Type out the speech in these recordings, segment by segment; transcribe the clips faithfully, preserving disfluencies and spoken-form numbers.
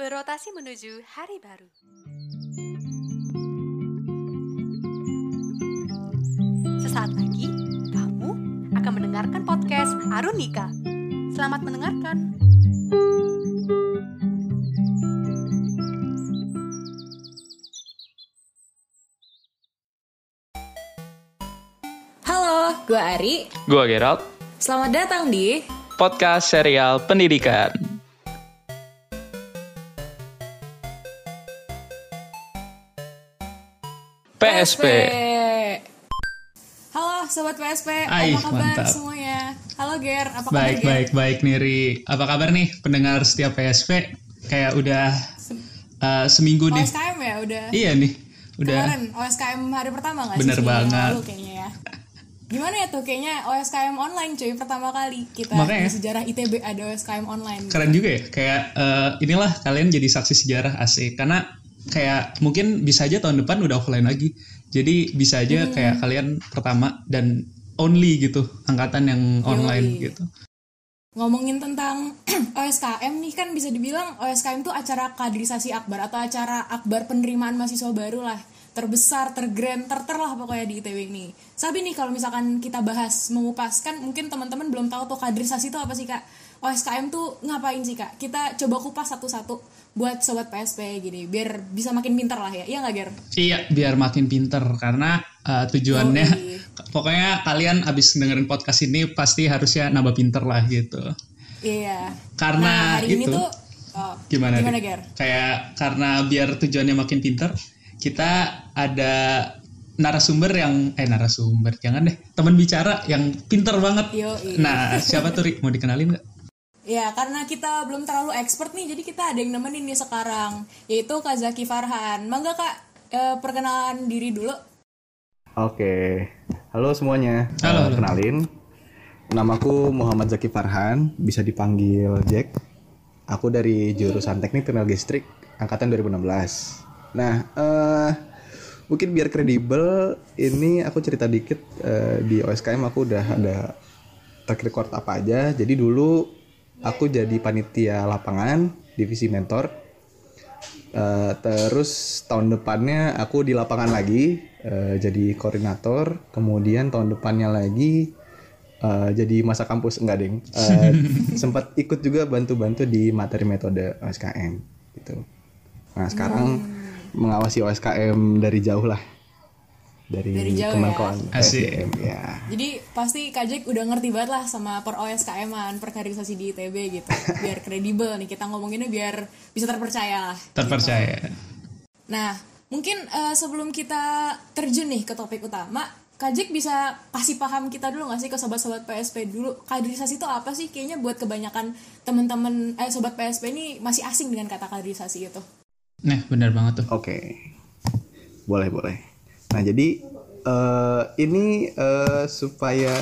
Berotasi menuju hari baru. Sesaat lagi, kamu akan mendengarkan podcast Arunika. Selamat mendengarkan. Halo, gue Ari. Gue Gerald. Selamat datang di Podcast Serial Pendidikan. P S P. Halo Sobat P S P, Aih, apa kabar mantap. Semuanya? Halo Ger, apa kabar? Baik, Ger? baik, baik Niri. Apa kabar nih pendengar setiap P S P? Kayak udah Sem- uh, seminggu O S K M nih. O S K M ya udah? Iya nih, udah. Kemarin O S K M hari pertama gak sih? Bener banget. Lalu kayaknya ya. Gimana ya tuh, kayaknya O S K M online cuy, pertama kali kita. Makanya, di sejarah I T B ada O S K M online. Keren gitu. Juga ya, kayak uh, inilah kalian jadi saksi sejarah asik. Karena kayak mungkin bisa aja tahun depan udah offline lagi. Jadi bisa aja hmm. kayak kalian pertama dan only gitu, angkatan yang online Yoi. gitu. Ngomongin tentang O S K M nih, kan bisa dibilang O S K M tuh acara kaderisasi akbar atau acara akbar penerimaan mahasiswa baru lah. Terbesar, tergren, terter lah pokoknya di I T B ini. Sabi nih kalau misalkan kita bahas, mengupas, kan mungkin teman-teman belum tahu tuh kaderisasi itu apa sih kak? O S K M tuh ngapain sih kak? Kita coba kupas satu-satu buat sobat P S P gini, biar bisa makin pintar lah ya. Iya nggak Ger? Iya, biar makin pintar karena uh, tujuannya oh, iya. Pokoknya kalian abis dengerin podcast ini pasti harusnya nambah pintar lah gitu. Iya. Karena nah, hari itu. Ini tuh, oh, gimana? Gimana Ger? Kayak karena biar tujuannya makin pintar. Kita ada narasumber yang eh narasumber jangan deh teman bicara yang pinter banget. Yo, iya. Nah siapa tuh Ri, mau dikenalin nggak? Ya karena kita belum terlalu expert nih, jadi kita ada yang nemenin nih sekarang, yaitu Kak Zaki Farhan. Mangga Kak, eh, perkenalan diri dulu. Oke, halo semuanya. Halo. Kenalin, namaku Muhammad Zaki Farhan, bisa dipanggil Jack. Aku dari jurusan Teknik Tenaga Listrik angkatan dua ribu enam belas. Nah, uh, mungkin biar kredibel, ini aku cerita dikit uh, di O S K M aku udah ada track record apa aja. Jadi dulu aku jadi panitia lapangan, divisi mentor. Uh, terus tahun depannya aku di lapangan lagi, uh, jadi koordinator. Kemudian tahun depannya lagi uh, jadi masa kampus, enggak deng. Uh, sempat ikut juga bantu-bantu di materi metode O S K M gitu. Nah, sekarang hmm. mengawasi O S K M dari jauh lah, dari, dari jauh kemangkuan ya. S D M ya. Jadi pasti Kak Jack udah ngerti banget lah sama per O S K M-an, perkaderisasi di I T B gitu. Biar kredibel nih kita ngomonginnya, biar bisa terpercaya lah. Terpercaya. Gitu. Nah mungkin uh, sebelum kita terjun nih ke topik utama, Kak Jack bisa kasih paham kita dulu nggak sih ke sobat-sobat P S P dulu, kaderisasi itu apa sih? Kayaknya buat kebanyakan teman-teman eh sobat P S P ini masih asing dengan kata kaderisasi itu. Nah, benar banget tuh. Oke, okay. boleh boleh. Nah, jadi uh, ini uh, supaya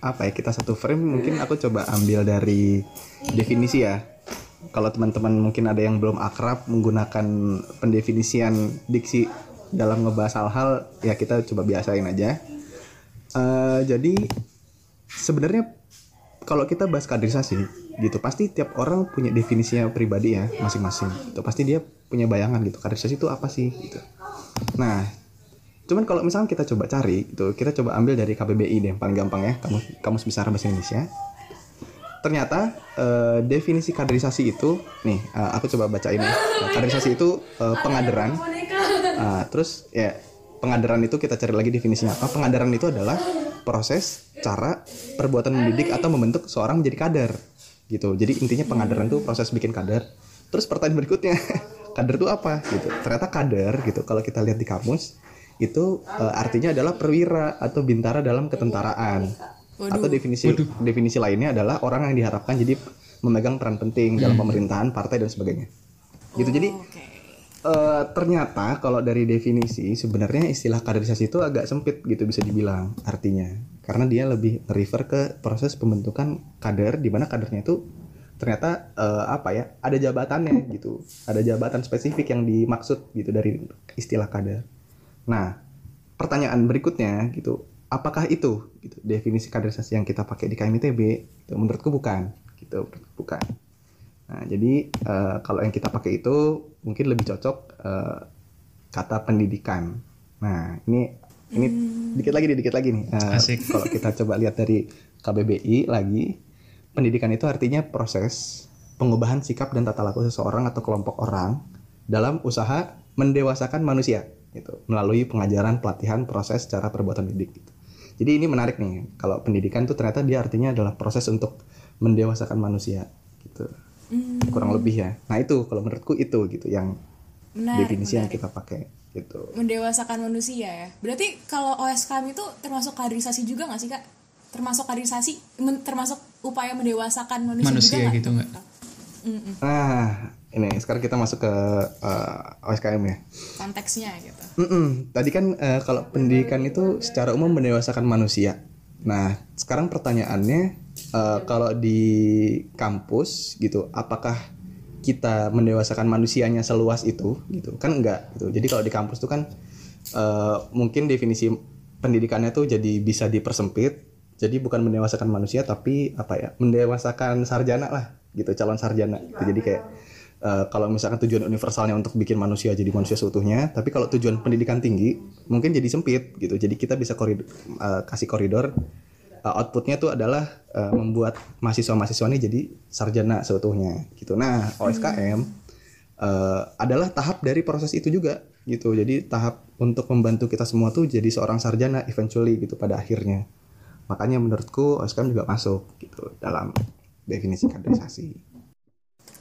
apa ya, kita satu frame, mungkin aku coba ambil dari definisi ya. Kalau teman-teman mungkin ada yang belum akrab menggunakan pendefinisian diksi dalam ngebahas hal-hal, ya kita coba biasain aja. Uh, jadi sebenarnya kalau kita bahas kaderisasi gitu, pasti tiap orang punya definisinya pribadi ya masing-masing. Itu pasti dia punya bayangan gitu, kaderisasi itu apa sih gitu. Nah, cuman kalau misalkan kita coba cari gitu, kita coba ambil dari K B B I deh yang paling gampang ya, Kamus, Kamus Besar Bahasa Indonesia. Ternyata eh, definisi kaderisasi itu, nih eh, aku coba bacain ya. Kaderisasi itu eh, pengaderan. Eh, terus ya pengaderan itu kita cari lagi definisinya apa? Pengaderan itu adalah proses, cara, perbuatan mendidik atau membentuk seorang menjadi kader gitu. Jadi intinya pengaderan tuh proses bikin kader. Terus pertanyaan berikutnya, kader tuh apa gitu? Ternyata kader gitu kalau kita lihat di kamus itu uh, artinya adalah perwira atau bintara dalam ketentaraan. Waduh. Atau definisi Waduh. definisi lainnya adalah orang yang diharapkan jadi memegang peran penting dalam pemerintahan, partai dan sebagainya. Gitu. Jadi Uh, ternyata kalau dari definisi sebenarnya istilah kaderisasi itu agak sempit gitu bisa dibilang artinya, karena dia lebih refer ke proses pembentukan kader, di mana kadernya itu ternyata uh, apa ya, ada jabatannya gitu, ada jabatan spesifik yang dimaksud gitu dari istilah kader. Nah pertanyaan berikutnya gitu, apakah itu gitu definisi kaderisasi yang kita pakai di K M I T B? Gitu, menurutku bukan gitu, bukan. Nah, jadi uh, kalau yang kita pakai itu mungkin lebih cocok uh, kata pendidikan. Nah, ini ini hmm. dikit lagi, dikit lagi nih. Uh, kalau kita coba lihat dari K B B I lagi, pendidikan itu artinya proses pengubahan sikap dan tata laku seseorang atau kelompok orang dalam usaha mendewasakan manusia, gitu, melalui pengajaran, pelatihan, proses, cara perbuatan didik. Gitu. Jadi ini menarik nih, kalau pendidikan tuh ternyata dia artinya adalah proses untuk mendewasakan manusia, gitu. Kurang lebih ya. Nah itu kalau menurutku itu gitu yang menarik, definisi menarik. Yang kita pakai gitu. Mendewasakan manusia ya. Berarti kalau O S K M itu termasuk kaderisasi juga nggak sih kak? Termasuk kaderisasi, men- termasuk upaya mendewasakan manusia, manusia juga nggak? Gitu nggak? Nah ini sekarang kita masuk ke uh, O S K M ya. Konteksnya gitu. Mm-mm. Tadi kan uh, kalau pendidikan itu secara umum mendewasakan manusia. Nah sekarang pertanyaannya. Uh, kalau di kampus gitu, apakah kita mendewasakan manusianya seluas itu gitu? Kan enggak gitu. Jadi kalau di kampus tuh kan uh, mungkin definisi pendidikannya tuh jadi bisa dipersempit. Jadi bukan mendewasakan manusia tapi apa ya? Mendewasakan sarjana lah gitu, calon sarjana. Gitu. Jadi kayak uh, kalau misalkan tujuan universalnya untuk bikin manusia jadi manusia seutuhnya, tapi kalau tujuan pendidikan tinggi mungkin jadi sempit gitu. Jadi kita bisa koridor, uh, kasih koridor. Outputnya tuh adalah uh, membuat mahasiswa-mahasiswa ini jadi sarjana seutuhnya gitu. Nah O S K M uh, adalah tahap dari proses itu juga gitu. Jadi tahap untuk membantu kita semua tuh jadi seorang sarjana eventually gitu pada akhirnya. Makanya menurutku O S K M juga masuk gitu dalam definisi kaderisasi.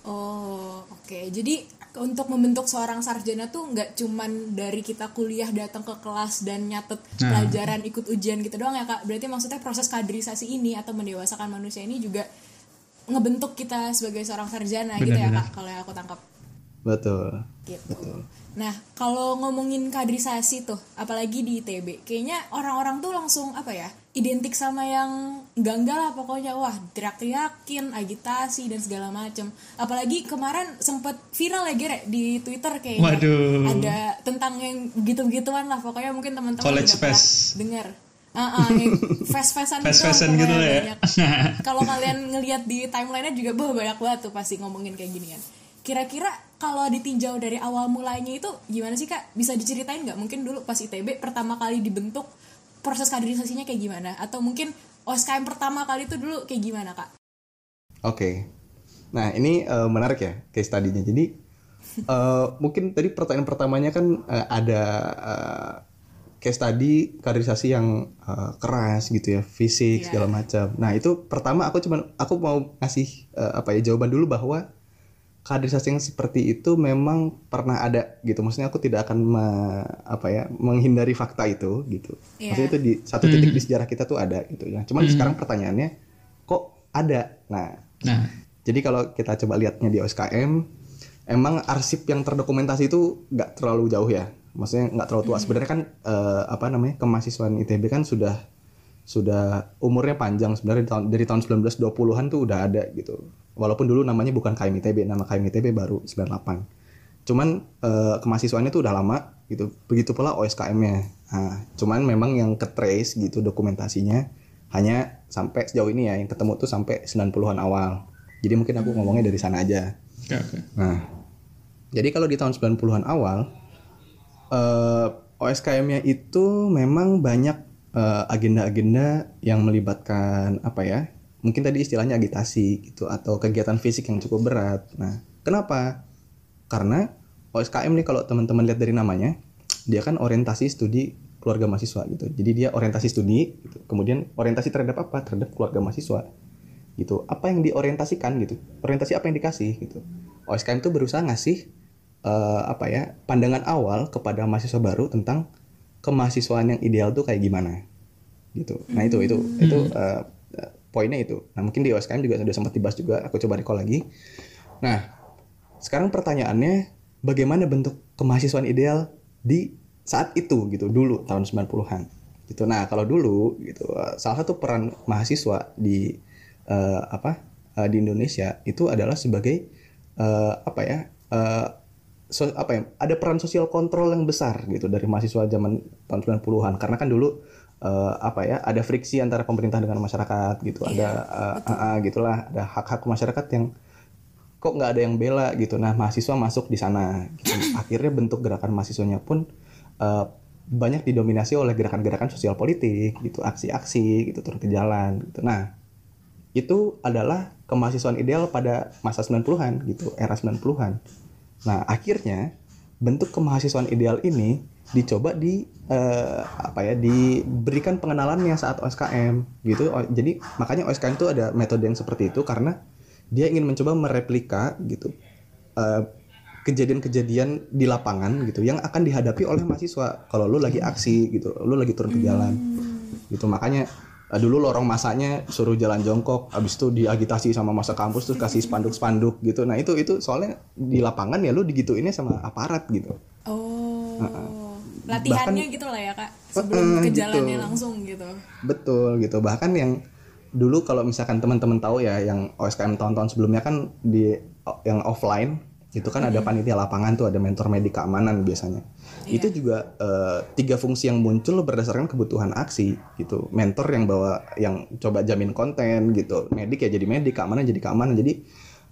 Oh oke okay. Jadi untuk membentuk seorang sarjana tuh nggak cuman dari kita kuliah datang ke kelas dan nyatet nah. pelajaran ikut ujian gitu doang ya kak. Berarti maksudnya proses kaderisasi ini atau mendewasakan manusia ini juga ngebentuk kita sebagai seorang sarjana. Benar, gitu ya benar. Kak kalau yang aku tangkap. Betul. Gitu. Betul. Nah kalau ngomongin kaderisasi tuh apalagi di I T B kayaknya orang-orang tuh langsung apa ya identik sama yang ganggal lah pokoknya. Wah teriak-teriakin, agitasi dan segala macem. Apalagi kemarin sempet viral ya Gere di Twitter kayaknya. Waduh. Ada tentang yang gitu-gituan lah pokoknya mungkin teman-teman college udah pernah dengar. Uh-uh, yang fast-fastan gitu, gitu ya. Kalau kalian ngelihat di timeline-nya juga bah, banyak banget tuh pasti ngomongin kayak ginian. Kira-kira kalau ditinjau dari awal mulanya itu gimana sih kak? Bisa diceritain nggak? Mungkin dulu pas I T B pertama kali dibentuk proses kaderisasinya kayak gimana? Atau mungkin O S K M pertama kali itu dulu kayak gimana, Kak? Oke. Okay. Nah, ini uh, menarik ya case study-nya. Jadi, uh, mungkin tadi pertanyaan pertamanya kan uh, ada uh, case study kaderisasi yang uh, keras gitu ya, fisik, yeah. segala macam. Nah, itu pertama aku cuma aku mau ngasih uh, apa ya jawaban dulu bahwa kaderisasi yang seperti itu memang pernah ada gitu. Maksudnya aku tidak akan me, apa ya menghindari fakta itu gitu. Yeah. Maksudnya itu di satu titik mm-hmm. di sejarah kita tuh ada gitu ya. Cuman mm-hmm. sekarang pertanyaannya kok ada? Nah. Nah. Jadi kalau kita coba lihatnya di O S K M emang arsip yang terdokumentasi itu enggak terlalu jauh ya. Maksudnya enggak terlalu tua. Mm-hmm. Sebenarnya kan eh, apa namanya? Kemahasiswaan I T B kan sudah sudah umurnya panjang sebenarnya dari tahun, dari tahun sembilan belas dua puluhan tuh udah ada gitu. Walaupun dulu namanya bukan K M I T B, nama K M I T B baru sembilan puluh delapan. Cuman eh, kemahasiswaannya tuh udah lama gitu. Begitu pula O S K M-nya. Nah, cuman memang yang ketrace gitu dokumentasinya hanya sampai sejauh ini ya, yang ketemu tuh sampai sembilan puluhan awal. Jadi mungkin aku ngomongnya dari sana aja. Oke. Okay. Nah. Jadi kalau di tahun sembilan puluhan awal eh, O S K M-nya itu memang banyak eh, agenda-agenda yang melibatkan apa ya? Mungkin tadi istilahnya agitasi gitu atau kegiatan fisik yang cukup berat. Nah, kenapa? Karena O S K M nih kalau teman-teman lihat dari namanya, dia kan orientasi studi keluarga mahasiswa gitu. Jadi dia orientasi studi, gitu. Kemudian orientasi terhadap apa? Terhadap keluarga mahasiswa gitu. Apa yang diorientasikan gitu? Orientasi apa yang dikasih gitu? O S K M tuh berusaha ngasih uh, apa ya? Pandangan awal kepada mahasiswa baru tentang kemahasiswaan yang ideal tuh kayak gimana gitu. Nah itu itu itu. Uh, Poinnya itu. Nah mungkin di O S K M juga sudah sempat dibahas juga. Aku coba recall lagi. Nah sekarang pertanyaannya bagaimana bentuk kemahasiswaan ideal di saat itu gitu dulu tahun sembilan puluhan gitu. Nah kalau dulu gitu salah satu peran mahasiswa di uh, apa uh, di Indonesia itu adalah sebagai uh, apa ya uh, so, apa ya ada peran sosial kontrol yang besar gitu dari mahasiswa zaman tahun sembilan puluhan karena kan dulu Uh, apa ya ada friksi antara pemerintah dengan masyarakat gitu. Iya, ada uh, uh, uh, gitulah ada hak-hak masyarakat yang kok nggak ada yang bela gitu. Nah, mahasiswa masuk di sana. Gitu. Akhirnya bentuk gerakan mahasiswanya pun uh, banyak didominasi oleh gerakan-gerakan sosial politik, gitu, aksi-aksi, gitu, turun ke jalan. Gitu. Nah, itu adalah kemahasiswaan ideal pada masa sembilan puluhan, gitu, era sembilan puluhan. Nah, akhirnya bentuk kemahasiswaan ideal ini dicoba di eh, apa ya diberikan pengenalannya saat O S K M gitu. Jadi makanya O S K M itu ada metode yang seperti itu karena dia ingin mencoba mereplika gitu eh, kejadian-kejadian di lapangan gitu yang akan dihadapi oleh mahasiswa kalau lu lagi aksi gitu, lu lagi turun ke jalan gitu. Makanya eh, dulu lorong masanya suruh jalan jongkok, habis itu diagitasi sama masa kampus terus kasih spanduk-spanduk gitu. Nah itu itu soalnya di lapangan ya lu digituinnya sama aparat gitu. Oh. Uh-uh. Latihannya bahkan, gitu lah ya kak, sebelum uh, ke jalannya gitu. Langsung gitu. Betul gitu, bahkan yang dulu kalau misalkan teman-teman tahu ya yang O S K M tahun-tahun sebelumnya kan di yang offline itu kan mm-hmm. ada panitia lapangan tuh, ada mentor medik keamanan biasanya. Yeah. Itu juga uh, tiga fungsi yang muncul berdasarkan kebutuhan aksi gitu. Mentor yang bawa, yang coba jamin konten gitu, medik ya jadi medik, keamanan jadi keamanan. Jadi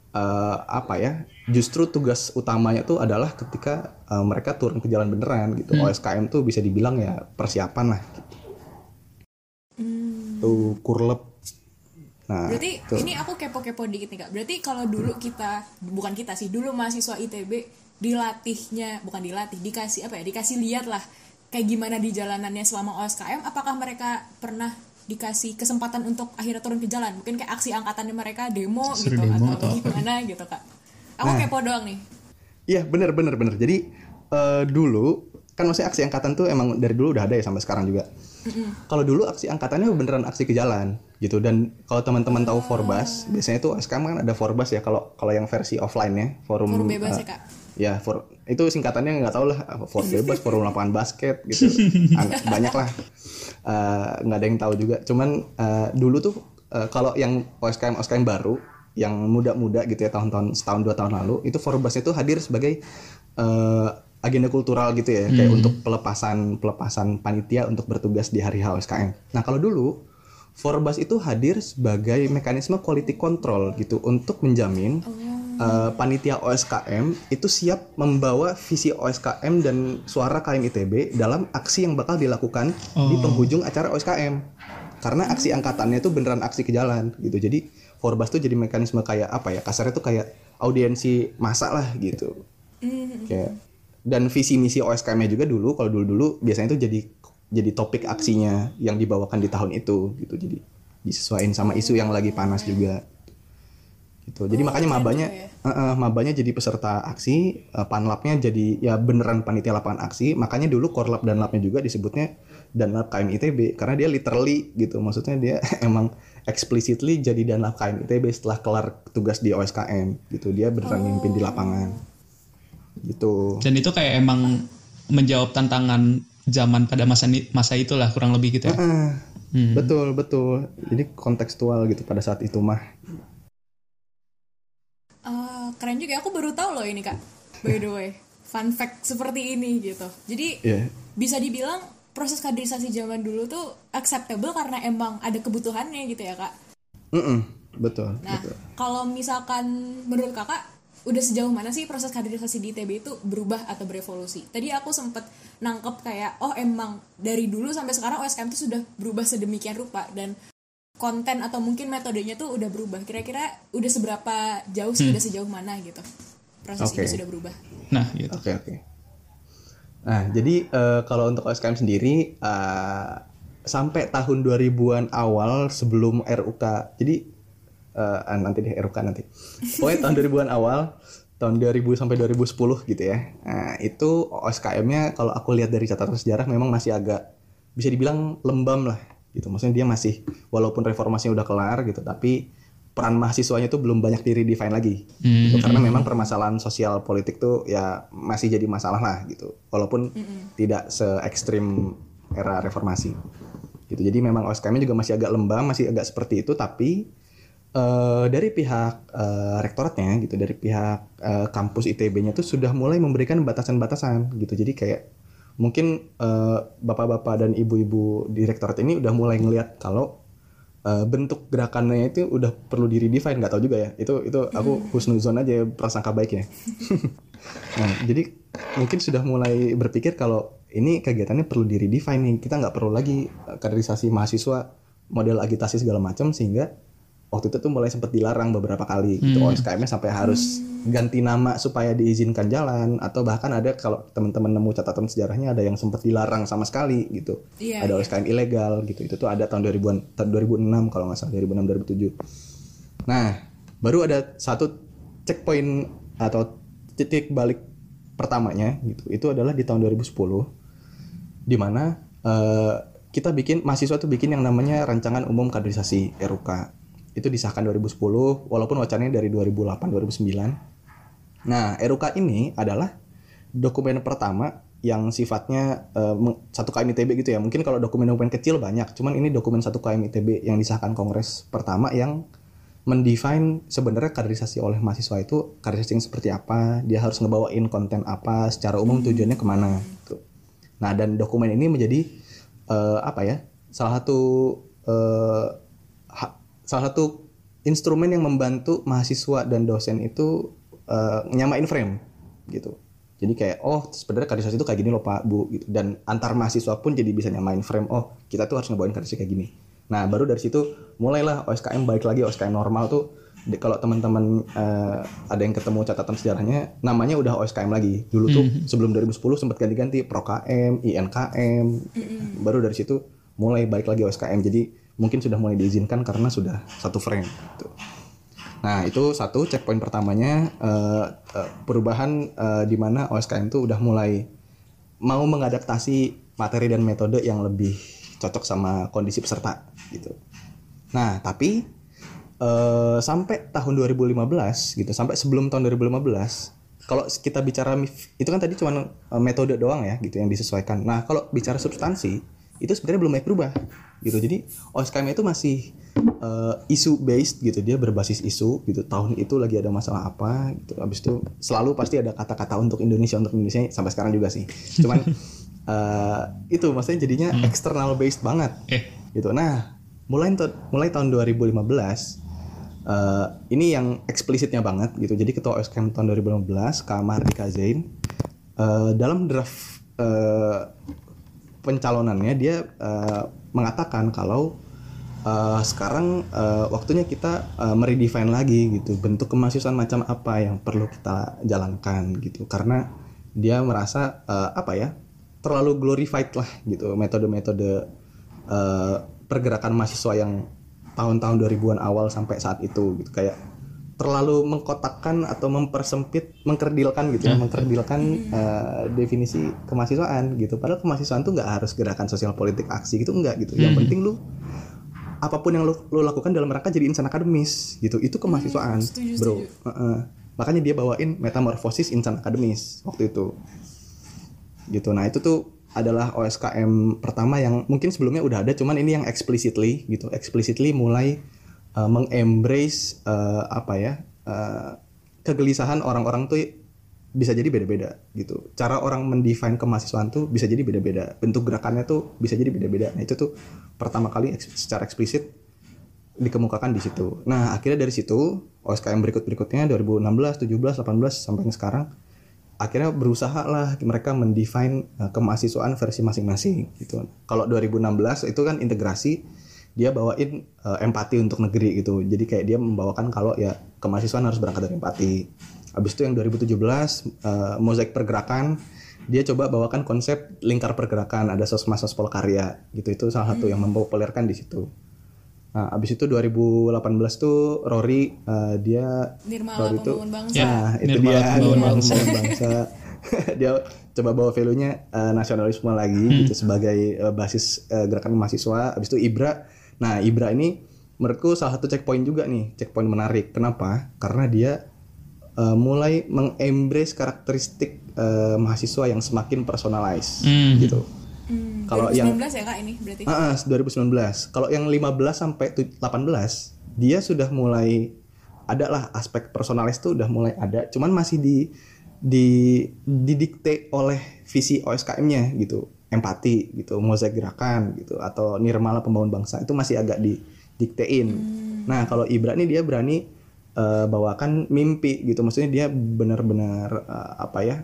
Uh, apa ya justru tugas utamanya tuh adalah ketika uh, mereka turun ke jalan beneran gitu. hmm. O S K M tuh bisa dibilang ya persiapan lah gitu. hmm. Tuh kurleb. Nah, berarti tuh. Ini aku kepo-kepo dikit nih kak, berarti kalau dulu kita bukan kita sih dulu mahasiswa I T B dilatihnya bukan dilatih dikasih apa ya dikasih lihat lah kayak gimana di jalanannya selama O S K M, apakah mereka pernah dikasih kesempatan untuk akhirnya turun ke jalan, mungkin kayak aksi angkatannya mereka demo Seri gitu demo atau gimana gitu kak? Aku nah, kepo doang nih. Iya benar benar benar. Jadi uh, dulu kan maksudnya aksi angkatan tuh emang dari dulu udah ada ya sampai sekarang juga. Mm-hmm. Kalau dulu aksi angkatannya beneran aksi ke jalan gitu, dan kalau teman-teman tahu Forbas oh. biasanya tuh sekarang kan ada Forbas ya kalau kalau yang versi offline-nya forum. Forum bebas uh, ya kak. Ya for, itu singkatannya nggak tahu lah, for bebas, forum lapangan basket gitu, banyak lah, nggak uh, ada yang tahu juga. Cuman uh, dulu tuh uh, kalau yang O S K M O S K M baru, yang muda-muda gitu ya tahun-tahun setahun dua tahun lalu, itu Forbasnya tuh hadir sebagai uh, agenda kultural gitu ya, kayak hmm. untuk pelepasan pelepasan panitia untuk bertugas di hari H O S K M. Nah kalau dulu Forbas itu hadir sebagai mekanisme quality control gitu untuk menjamin. Oh. Uh, panitia O S K M itu siap membawa visi O S K M dan suara K M I T B dalam aksi yang bakal dilakukan oh. di penghujung acara O S K M. Karena aksi angkatannya itu beneran aksi ke jalan gitu. Jadi Forbas tuh jadi mekanisme kayak apa ya? Kasarnya tuh kayak audiensi massa lah gitu. Mm-hmm. Kayak dan visi misi O S K M-nya juga dulu kalau dulu-dulu biasanya itu jadi jadi topik aksinya yang dibawakan di tahun itu gitu. Jadi disesuaikan sama isu yang lagi panas juga. Gitu. Jadi oh, makanya mabanya ya? uh, uh, mabanya jadi peserta aksi, uh, panlabnya jadi ya beneran panitia lapangan aksi. Makanya dulu korlab dan labnya juga disebutnya danlab K M I T B karena dia literally gitu, maksudnya dia emang explicitly jadi danlab K M I T B setelah kelar tugas di O S K M gitu, dia beneran oh. mimpin di lapangan gitu. Dan itu kayak emang menjawab tantangan zaman pada masa masa itulah kurang lebih gitu ya. uh, hmm. betul betul jadi kontekstual gitu pada saat itu mah. Keren juga, aku baru tahu loh ini kak. By the way, fun fact seperti ini gitu. Jadi yeah. bisa dibilang proses kaderisasi zaman dulu tuh acceptable karena emang ada kebutuhannya gitu ya kak. Mm-mm, betul. Nah betul. Kalau misalkan menurut kakak, udah sejauh mana sih proses kaderisasi di I T B itu berubah atau berevolusi? Tadi aku sempet nangkep kayak oh emang dari dulu sampai sekarang O S K M tuh sudah berubah sedemikian rupa dan konten atau mungkin metodenya tuh udah berubah. Kira-kira udah seberapa jauh sih, hmm. udah sejauh mana gitu proses okay. ini sudah berubah. Nah, gitu. Oke, okay, oke. Okay. Nah, jadi uh, kalau untuk O S K M sendiri uh, sampai tahun dua ribuan awal sebelum R U K. Jadi uh, nanti deh R U K nanti. Pokoknya tahun dua ribuan awal, tahun dua ribu sampai dua ribu sepuluh gitu ya. Nah, itu O S K M-nya kalau aku lihat dari catatan sejarah memang masih agak bisa dibilang lembam lah. Gitu, maksudnya dia masih walaupun reformasinya udah kelar gitu, tapi peran mahasiswanya tuh belum banyak di-redefine lagi gitu, mm-hmm. karena memang permasalahan sosial politik tuh ya masih jadi masalah lah gitu, walaupun mm-hmm. tidak se-ekstrim era reformasi gitu. Jadi memang O S K M-nya juga masih agak lembam, masih agak seperti itu, tapi uh, dari pihak uh, rektoratnya gitu, dari pihak uh, kampus I T B-nya tuh sudah mulai memberikan batasan-batasan gitu. Jadi kayak mungkin uh, bapak-bapak dan ibu-ibu direktorat ini udah mulai ngelihat kalau uh, bentuk gerakannya itu udah perlu di redefine, nggak tahu juga ya. Itu itu aku husnuzon aja, prasangka baiknya. Nah, jadi mungkin sudah mulai berpikir kalau ini kegiatannya perlu di redefine nih. Kita nggak perlu lagi kaderisasi mahasiswa model agitasi segala macam, sehingga waktu itu tuh mulai sempat dilarang beberapa kali. Hmm. Gitu, O S K M-nya sampai harus hmm. ganti nama supaya diizinkan jalan, atau bahkan ada kalau teman-teman nemu catatan sejarahnya ada yang sempat dilarang sama sekali gitu. Yeah, ada yeah. O S K M ilegal gitu. Itu tuh ada tahun dua ribuan, tahun dua ribu enam kalau nggak salah, dua ribu enam dua ribu tujuh. Nah, baru ada satu checkpoint atau titik balik pertamanya gitu. Itu adalah di tahun dua ribu sepuluh, di mana uh, kita bikin, mahasiswa tuh bikin yang namanya Rancangan Umum Kaderisasi R U K. Itu disahkan dua ribu sepuluh, walaupun wacananya dari dua ribu delapan dua ribu sembilan. Nah, R U K ini adalah dokumen pertama yang sifatnya satu uh, K M I T B gitu ya. Mungkin kalau dokumen-dokumen kecil banyak, cuman ini dokumen satu K M I T B yang disahkan Kongres pertama yang mendefine sebenarnya kaderisasi oleh mahasiswa itu kaderisasi yang seperti apa, dia harus ngebawain konten apa, secara umum tujuannya kemana gitu. Nah, dan dokumen ini menjadi Uh, apa ya salah satu uh, ha, salah satu instrumen yang membantu mahasiswa dan dosen itu uh, nyamain frame gitu. Jadi kayak, oh sebenarnya kaderisasi itu kayak gini loh Pak Bu gitu, dan antar mahasiswa pun jadi bisa nyamain frame, oh kita tuh harus ngebawain kaderisasi kayak gini. Nah, baru dari situ mulailah O S K M, balik lagi O S K M normal tuh. Kalau teman-teman uh, ada yang ketemu catatan sejarahnya, namanya udah O S K M lagi. Dulu tuh mm-hmm. sebelum dua ribu sepuluh sempat ganti-ganti Pro K M, I N K M. Mm-hmm. Baru dari situ mulai balik lagi O S K M. Jadi mungkin sudah mulai diizinkan karena sudah satu frame gitu. Nah, itu satu checkpoint pertamanya, uh, uh, perubahan uh, di mana O S K M tuh udah mulai mau mengadaptasi materi dan metode yang lebih cocok sama kondisi peserta gitu. Nah, tapi Uh, sampai tahun dua ribu lima belas gitu, sampai sebelum tahun dua ribu lima belas, kalau kita bicara itu kan tadi cuma uh, metode doang ya gitu yang disesuaikan. Nah, kalau bicara substansi itu sebenarnya belum banyak berubah gitu. Jadi O S K M itu masih uh, isu based gitu, dia berbasis isu gitu. Tahun itu lagi ada masalah apa gitu. Habis itu selalu pasti ada kata-kata untuk Indonesia untuk Indonesia sampai sekarang juga sih. Cuman uh, itu maksudnya jadinya hmm. external based banget gitu. Nah, mulai mulai tahun dua ribu lima belas Uh, ini yang eksplisitnya banget gitu. Jadi ketua O S K M tahun dua ribu enam belas, Kak Mahardika Zain, uh, dalam draft uh, pencalonannya dia uh, mengatakan kalau uh, sekarang uh, waktunya kita uh, meredefine lagi gitu, bentuk kemahasiswaan macam apa yang perlu kita jalankan gitu. Karena dia merasa uh, apa ya terlalu glorified lah gitu metode-metode uh, pergerakan mahasiswa yang tahun-tahun dua ribuan awal sampai saat itu gitu, kayak terlalu mengkotakkan atau mempersempit, mengkerdilkan gitu, yeah. mengkerdilkan uh, definisi kemahasiswaan gitu. Padahal kemahasiswaan tuh nggak harus gerakan sosial politik aksi gitu, enggak gitu. Yang mm-hmm. penting lu apapun yang lu, lu lakukan dalam rangka jadi insan akademis gitu, itu kemahasiswaan, mm, bro. Uh-uh. Makanya dia bawain metamorfosis insan akademis waktu itu gitu. Nah, itu tuh adalah O S K M pertama yang mungkin sebelumnya udah ada, cuman ini yang explicitly gitu, explicitly mulai uh, mengembrace uh, apa ya uh, kegelisahan orang-orang tuh bisa jadi beda-beda gitu. Cara orang mendefine kemahasiswaan tuh bisa jadi beda-beda, bentuk gerakannya tuh bisa jadi beda-beda. Nah, itu tuh pertama kali secara eksplisit dikemukakan di situ. Nah, akhirnya dari situ O S K M berikut-berikutnya dua ribu enam belas, tujuh belas, delapan belas sampai sekarang akhirnya berusaha lah mereka mendefine kemahasiswaan versi masing-masing gitu. Kalau dua ribu enam belas itu kan integrasi, dia bawain uh, empati untuk negeri gitu. Jadi kayak dia membawakan kalau ya kemahasiswaan harus berangkat dari empati. Habis itu yang dua ribu tujuh belas uh, mozaik pergerakan, dia coba bawakan konsep lingkar pergerakan, ada sosmas-sos polkarya gitu. Itu salah satu hmm. yang mempopulerkan di situ. Nah, abis itu dua ribu delapan belas tuh Rory uh, dia Nirmala Pembangun Bangsa. Ya, nah, itu Nirmala dia Pembangun Bangsa. bangsa. Dia coba bawa value-nya uh, nasionalisme lagi hmm. gitu sebagai uh, basis uh, gerakan mahasiswa. Abis itu Ibra. Nah, Ibra ini menurutku salah satu checkpoint juga nih, checkpoint menarik. Kenapa? Karena dia uh, mulai mengembrace karakteristik uh, mahasiswa yang semakin personalized hmm. gitu. Hmm, kalau yang dua ribu sembilan belas ya Kak ini berarti. Heeh, dua ribu sembilan belas. Kalau yang lima belas sampai delapan belas dia sudah mulai adalah aspek personalis tuh udah mulai ada, cuman masih di di didikte oleh visi O S K M-nya gitu. Empati gitu, mozaik gerakan gitu, atau nirmala pembangun bangsa itu masih agak di diktein. Hmm. Nah kalau Ibra nih dia berani uh, bawakan mimpi gitu, maksudnya dia benar-benar uh, apa ya?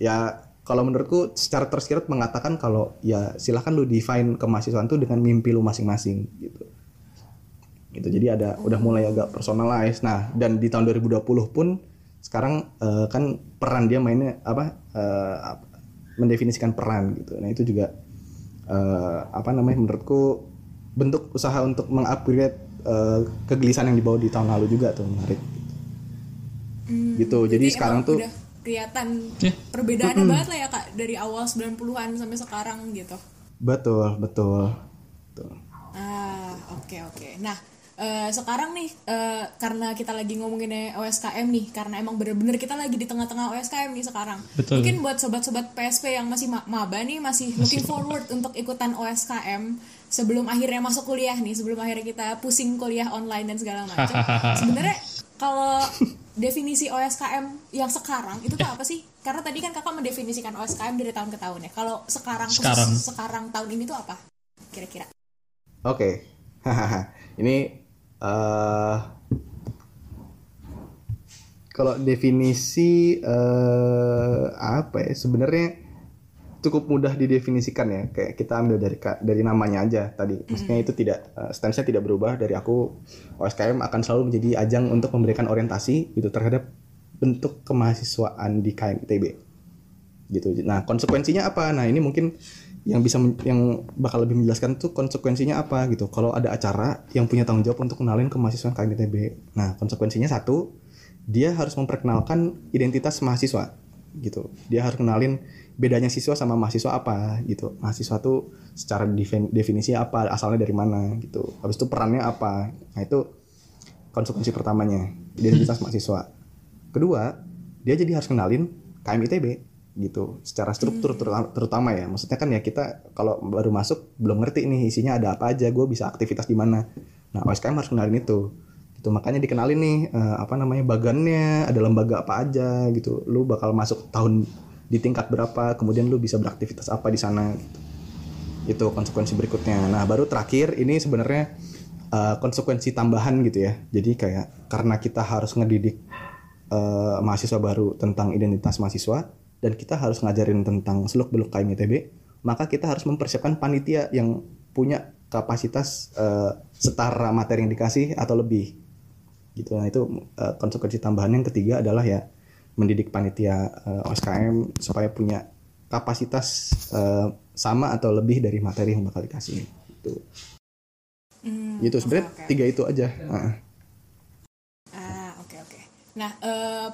Ya kalau menurutku secara tersirat mengatakan kalau ya silahkan lu define kemahasiswaan tuh dengan mimpi lu masing-masing gitu. Gitu jadi ada udah mulai agak personalize. Nah dan di tahun dua ribu dua puluh pun sekarang uh, kan peran dia mainnya apa uh, mendefinisikan peran gitu. Nah itu juga uh, apa namanya menurutku bentuk usaha untuk mengupgrade uh, kegelisahan yang dibawa di tahun lalu juga tuh menarik. Hmm, gitu jadi, jadi sekarang tuh kelihatan yeah. perbedaannya mm-hmm. banget lah ya Kak dari awal sembilan puluhan sampai sekarang gitu. Betul, betul. Betul. Ah, oke okay, oke. Okay. Nah, uh, sekarang nih uh, karena kita lagi ngomongin O S K M nih, karena emang benar-benar kita lagi di tengah-tengah O S K M nih sekarang. Betul. Mungkin buat sobat-sobat P S P yang masih maba nih masih looking forward untuk ikutan O S K M sebelum akhirnya masuk kuliah nih, sebelum akhirnya kita pusing kuliah online dan segala macam. Sebenarnya kalau definisi O S K M yang sekarang itu tuh apa sih? Karena tadi kan kakak mendefinisikan O S K M dari tahun ke tahun ya. Kalau sekarang sekarang, sekarang tahun ini tuh apa? Kira-kira? Oke, okay. Ini uh, kalau definisi uh, apa ya? Sebenarnya cukup mudah didefinisikan ya. Kayak kita ambil dari dari namanya aja tadi. Maksudnya itu tidak uh, stance-nya tidak berubah dari aku. O S K M akan selalu menjadi ajang untuk memberikan orientasi gitu terhadap bentuk kemahasiswaan di K M I T B. Gitu. Nah, konsekuensinya apa? Nah, ini mungkin yang bisa yang bakal lebih menjelaskan tuh konsekuensinya apa gitu. Kalau ada acara yang punya tanggung jawab untuk kenalin kemahasiswaan K M I T B. Nah, konsekuensinya satu, dia harus memperkenalkan identitas mahasiswa gitu. Dia harus kenalin bedanya siswa sama mahasiswa apa gitu. Mahasiswa tuh secara definisi apa, asalnya dari mana gitu. Habis itu perannya apa. Nah itu konsekuensi pertamanya, identitas mahasiswa. Kedua, dia jadi harus kenalin K M I T B gitu. Secara struktur terutama ya. Maksudnya kan ya kita kalau baru masuk belum ngerti nih isinya ada apa aja, gue bisa aktivitas di mana. Nah O S K M harus kenalin itu. Gitu makanya dikenalin nih uh, apa namanya bagannya, ada lembaga apa aja gitu. Lu bakal masuk tahun di tingkat berapa, kemudian lu bisa beraktivitas apa di sana gitu. Itu konsekuensi berikutnya. Nah, baru terakhir ini sebenarnya uh, konsekuensi tambahan gitu ya. Jadi kayak karena kita harus ngedidik uh, mahasiswa baru tentang identitas mahasiswa dan kita harus ngajarin tentang seluk-beluk K M I T B, maka kita harus mempersiapkan panitia yang punya kapasitas uh, setara materi yang dikasih atau lebih. Gitu. Nah, itu uh, konsekuensi tambahan yang ketiga adalah ya mendidik panitia uh, O S K M supaya punya kapasitas uh, sama atau lebih dari materi yang bakal dikasih itu. Hmm, gitu sebenarnya okay, okay. Tiga itu aja. Uh. Ah oke okay, oke. Okay. Nah uh,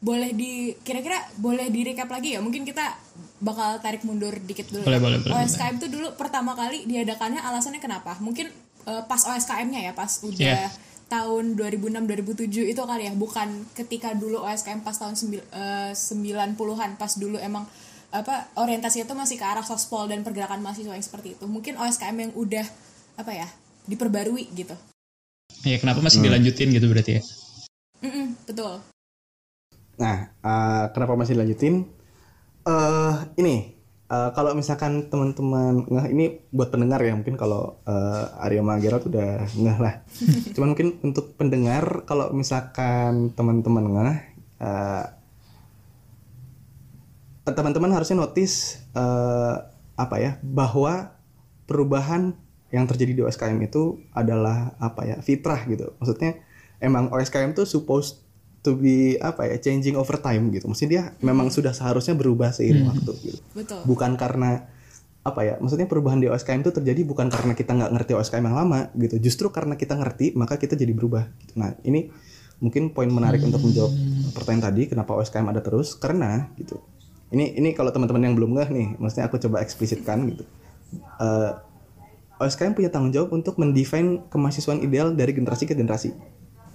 boleh di kira-kira boleh di recap lagi ya? Mungkin kita bakal tarik mundur dikit dulu. Boleh, boleh, boleh, O S K M itu dulu pertama kali diadakannya alasannya kenapa? Mungkin uh, pas O S K M-nya ya pas udah. Yeah. Tahun dua ribu enam dua ribu tujuh itu kali ya, bukan ketika dulu O S K M pas tahun sembilan puluhan pas dulu emang apa orientasinya itu masih ke arah sospol dan pergerakan mahasiswa yang seperti itu. Mungkin O S K M yang udah apa ya diperbarui gitu ya, kenapa masih hmm. dilanjutin gitu berarti ya. Mm-mm, betul. Nah uh, kenapa masih dilanjutin uh, ini uh, kalau misalkan teman-teman ngeh, ini buat pendengar ya mungkin kalau uh, Arya Magera tuh udah ngeh lah. Cuman mungkin untuk pendengar, kalau misalkan teman-teman nggak, uh, teman-teman harusnya notice uh, apa ya, bahwa perubahan yang terjadi di O S K M itu adalah apa ya, fitrah gitu. Maksudnya emang O S K M tuh supposed to be apa ya, changing over time gitu. Maksudnya dia memang sudah seharusnya berubah seiring hmm. waktu gitu. Betul. Bukan karena apa ya, maksudnya perubahan di O S K M itu terjadi bukan karena kita nggak ngerti O S K M yang lama gitu, justru karena kita ngerti maka kita jadi berubah. Nah ini mungkin poin menarik hmm. untuk menjawab pertanyaan tadi kenapa O S K M ada terus, karena gitu ini ini kalau teman-teman yang belum nggak nih, maksudnya aku coba eksplisitkan gitu. uh, O S K M punya tanggung jawab untuk mendefine kemahasiswaan ideal dari generasi ke generasi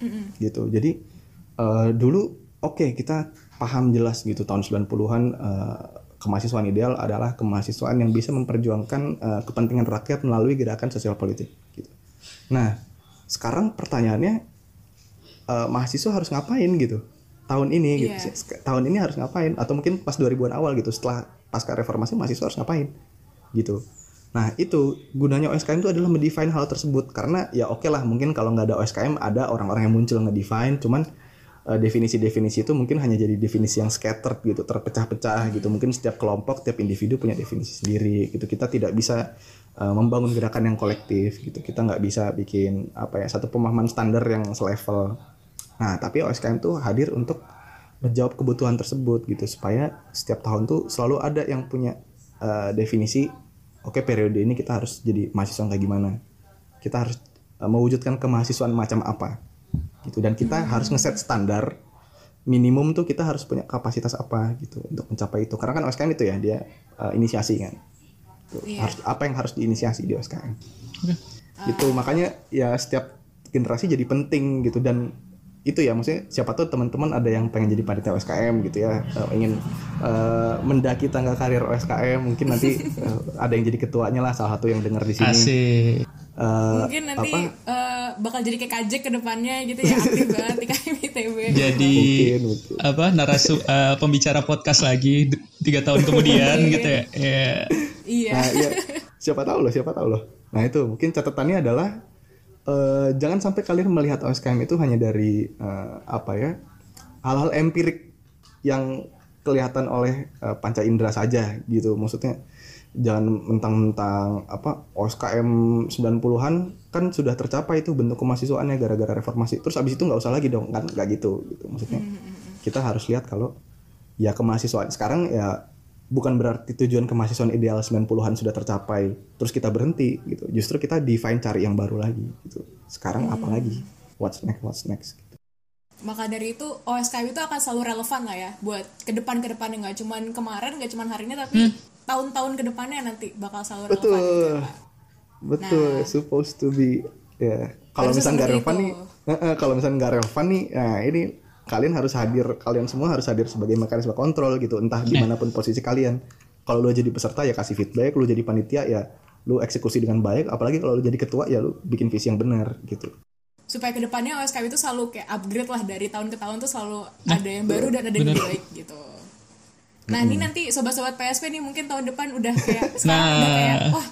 hmm. gitu. Jadi uh, dulu oke okay, kita paham jelas gitu tahun sembilan puluhan uh, kemahasiswaan ideal adalah kemahasiswaan yang bisa memperjuangkan uh, kepentingan rakyat melalui gerakan sosial politik. Gitu. Nah, sekarang pertanyaannya uh, mahasiswa harus ngapain gitu tahun ini? Yeah. Gitu. Tahun ini harus ngapain? Atau mungkin pas dua ribuan awal gitu setelah pasca reformasi mahasiswa harus ngapain? Gitu. Nah itu gunanya O S K M itu adalah mendefine hal tersebut, karena ya oke okay lah, mungkin kalau nggak ada O S K M ada orang-orang yang muncul ngedefine, cuman uh, definisi-definisi itu mungkin hanya jadi definisi yang scattered gitu, terpecah-pecah gitu. Mungkin setiap kelompok, setiap individu punya definisi sendiri gitu. Kita tidak bisa uh, membangun gerakan yang kolektif gitu. Kita nggak bisa bikin apa ya satu pemahaman standar yang selevel. Nah tapi O S K M tuh hadir untuk menjawab kebutuhan tersebut gitu, supaya setiap tahun tuh selalu ada yang punya uh, definisi. Oke, periode ini kita harus jadi mahasiswa kayak gimana? Kita harus uh, mewujudkan kemahasiswaan macam apa? Gitu, dan kita hmm. harus ngeset standar minimum tuh kita harus punya kapasitas apa gitu untuk mencapai itu. Karena kan O S K M itu ya dia uh, inisiasi kan. Yeah. Harus apa yang harus diinisiasi di O S K M. Okay. Itu uh. makanya ya setiap generasi jadi penting gitu, dan itu ya maksudnya siapa tuh teman-teman ada yang pengen jadi panitia O S K M gitu ya, uh, ingin uh, mendaki tangga karir O S K M, mungkin nanti uh, ada yang jadi ketuanya lah, salah satu yang dengar di sini. Uh, mungkin nanti uh, bakal jadi kayak Kajek ke depannya gitu ya, aktif banget di K M I T B. Jadi mungkin, mungkin. apa narasu uh, pembicara podcast lagi tiga tahun kemudian gitu ya. Yeah. Iya. Nah, ya. Siapa tahu loh, siapa tahu loh. Nah itu mungkin catatannya adalah Uh, jangan sampai kalian melihat O S K M itu hanya dari uh, apa ya hal-hal empirik yang kelihatan oleh uh, panca indera saja gitu. Maksudnya jangan mentang-mentang apa O S K M sembilan puluhan kan sudah tercapai itu bentuk kemahasiswaannya gara-gara reformasi, terus abis itu nggak usah lagi dong, kan nggak gitu gitu. Maksudnya kita harus lihat kalau ya kemahasiswaan sekarang ya bukan berarti tujuan kemahasiswaan ideal sembilan puluhan sudah tercapai terus kita berhenti gitu. Justru kita define, cari yang baru lagi gitu. Sekarang hmm. apa lagi? What's next? What's next? Gitu. Maka dari itu O S K M itu akan selalu relevan lah ya buat ke depan-ke depannya, enggak cuman kemarin, enggak cuman hari ini, tapi hmm. tahun-tahun ke depannya nanti bakal selalu relevan. Betul. Gitu, Pak. Betul, nah, supposed to be ya. Yeah. Kalau misalnya enggak relevan nih, uh-uh, kalau misalnya enggak relevan nih, nah ini kalian harus hadir, kalian semua harus hadir sebagai mekanisme kontrol gitu, entah dimanapun posisi kalian. Kalau lu jadi peserta ya kasih feedback, lu jadi panitia ya lu eksekusi dengan baik, apalagi kalau lu jadi ketua ya lu bikin visi yang benar gitu. Supaya kedepannya O S K M itu selalu kayak upgrade lah, dari tahun ke tahun tuh selalu ada yang baru dan ada yang baik gitu. Nah ini nanti sobat-sobat P S P nih mungkin tahun depan udah kayak sekarang nah. udah kayak wah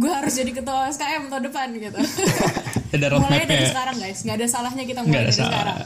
gue harus jadi ketua O S K M tahun depan gitu. Mulai dari sekarang guys, nggak ada salahnya kita mulai dari sekarang.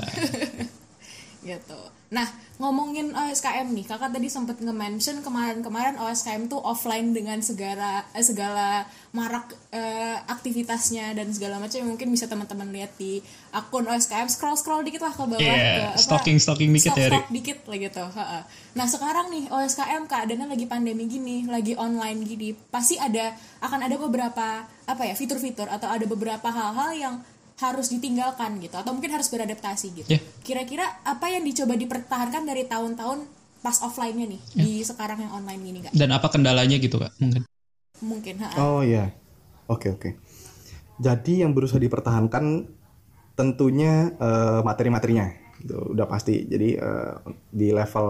Gitu. Nah, ngomongin O S K M nih, kakak tadi sempat nge-mention kemarin-kemarin O S K M tuh offline dengan segala eh, segala marak eh, aktivitasnya dan segala macam. Mungkin bisa teman-teman lihat di akun O S K M, scroll-scroll dikit lah ke bawah, yeah, ke, stalking-stalking dikit ya, stalk dikit lah gitu. Ha-ha. Nah, sekarang nih O S K M keadaannya lagi pandemi gini, lagi online gini, pasti ada akan ada beberapa apa ya fitur-fitur atau ada beberapa hal-hal yang harus ditinggalkan gitu, atau mungkin harus beradaptasi gitu. Yeah. Kira-kira apa yang dicoba dipertahankan dari tahun-tahun pas offline-nya nih, yeah. di sekarang yang online ini, Kak? Dan apa kendalanya gitu, Kak? Mungkin. Mungkin, ha-ha. Oh iya. Yeah. Oke, okay, oke. Okay. Jadi yang berusaha dipertahankan tentunya uh, materi-materinya. Gitu, udah pasti. Jadi uh, di level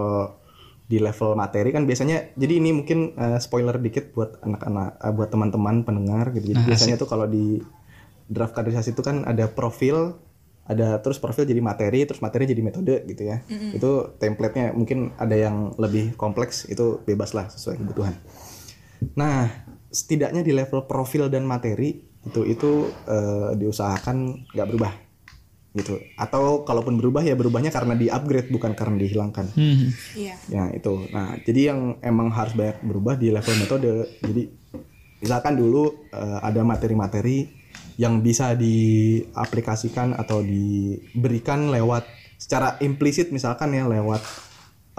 di level materi kan biasanya, jadi ini mungkin uh, spoiler dikit buat anak-anak uh, buat teman-teman pendengar gitu. Jadi nah, biasanya asik. Tuh kalau di draft kaderisasi itu kan ada profil, ada terus profil jadi materi, terus materi jadi metode gitu ya. Mm-hmm. Itu template-nya mungkin ada yang lebih kompleks, itu bebas lah sesuai kebutuhan. Nah, setidaknya di level profil dan materi itu itu uh, diusahakan nggak berubah gitu. Atau kalaupun berubah ya berubahnya karena di-upgrade bukan karena dihilangkan. Mm-hmm. Yeah. Ya itu. Nah, jadi yang emang harus banyak berubah di level metode. Jadi misalkan dulu uh, ada materi-materi yang bisa diaplikasikan atau diberikan lewat secara implisit, misalkan ya lewat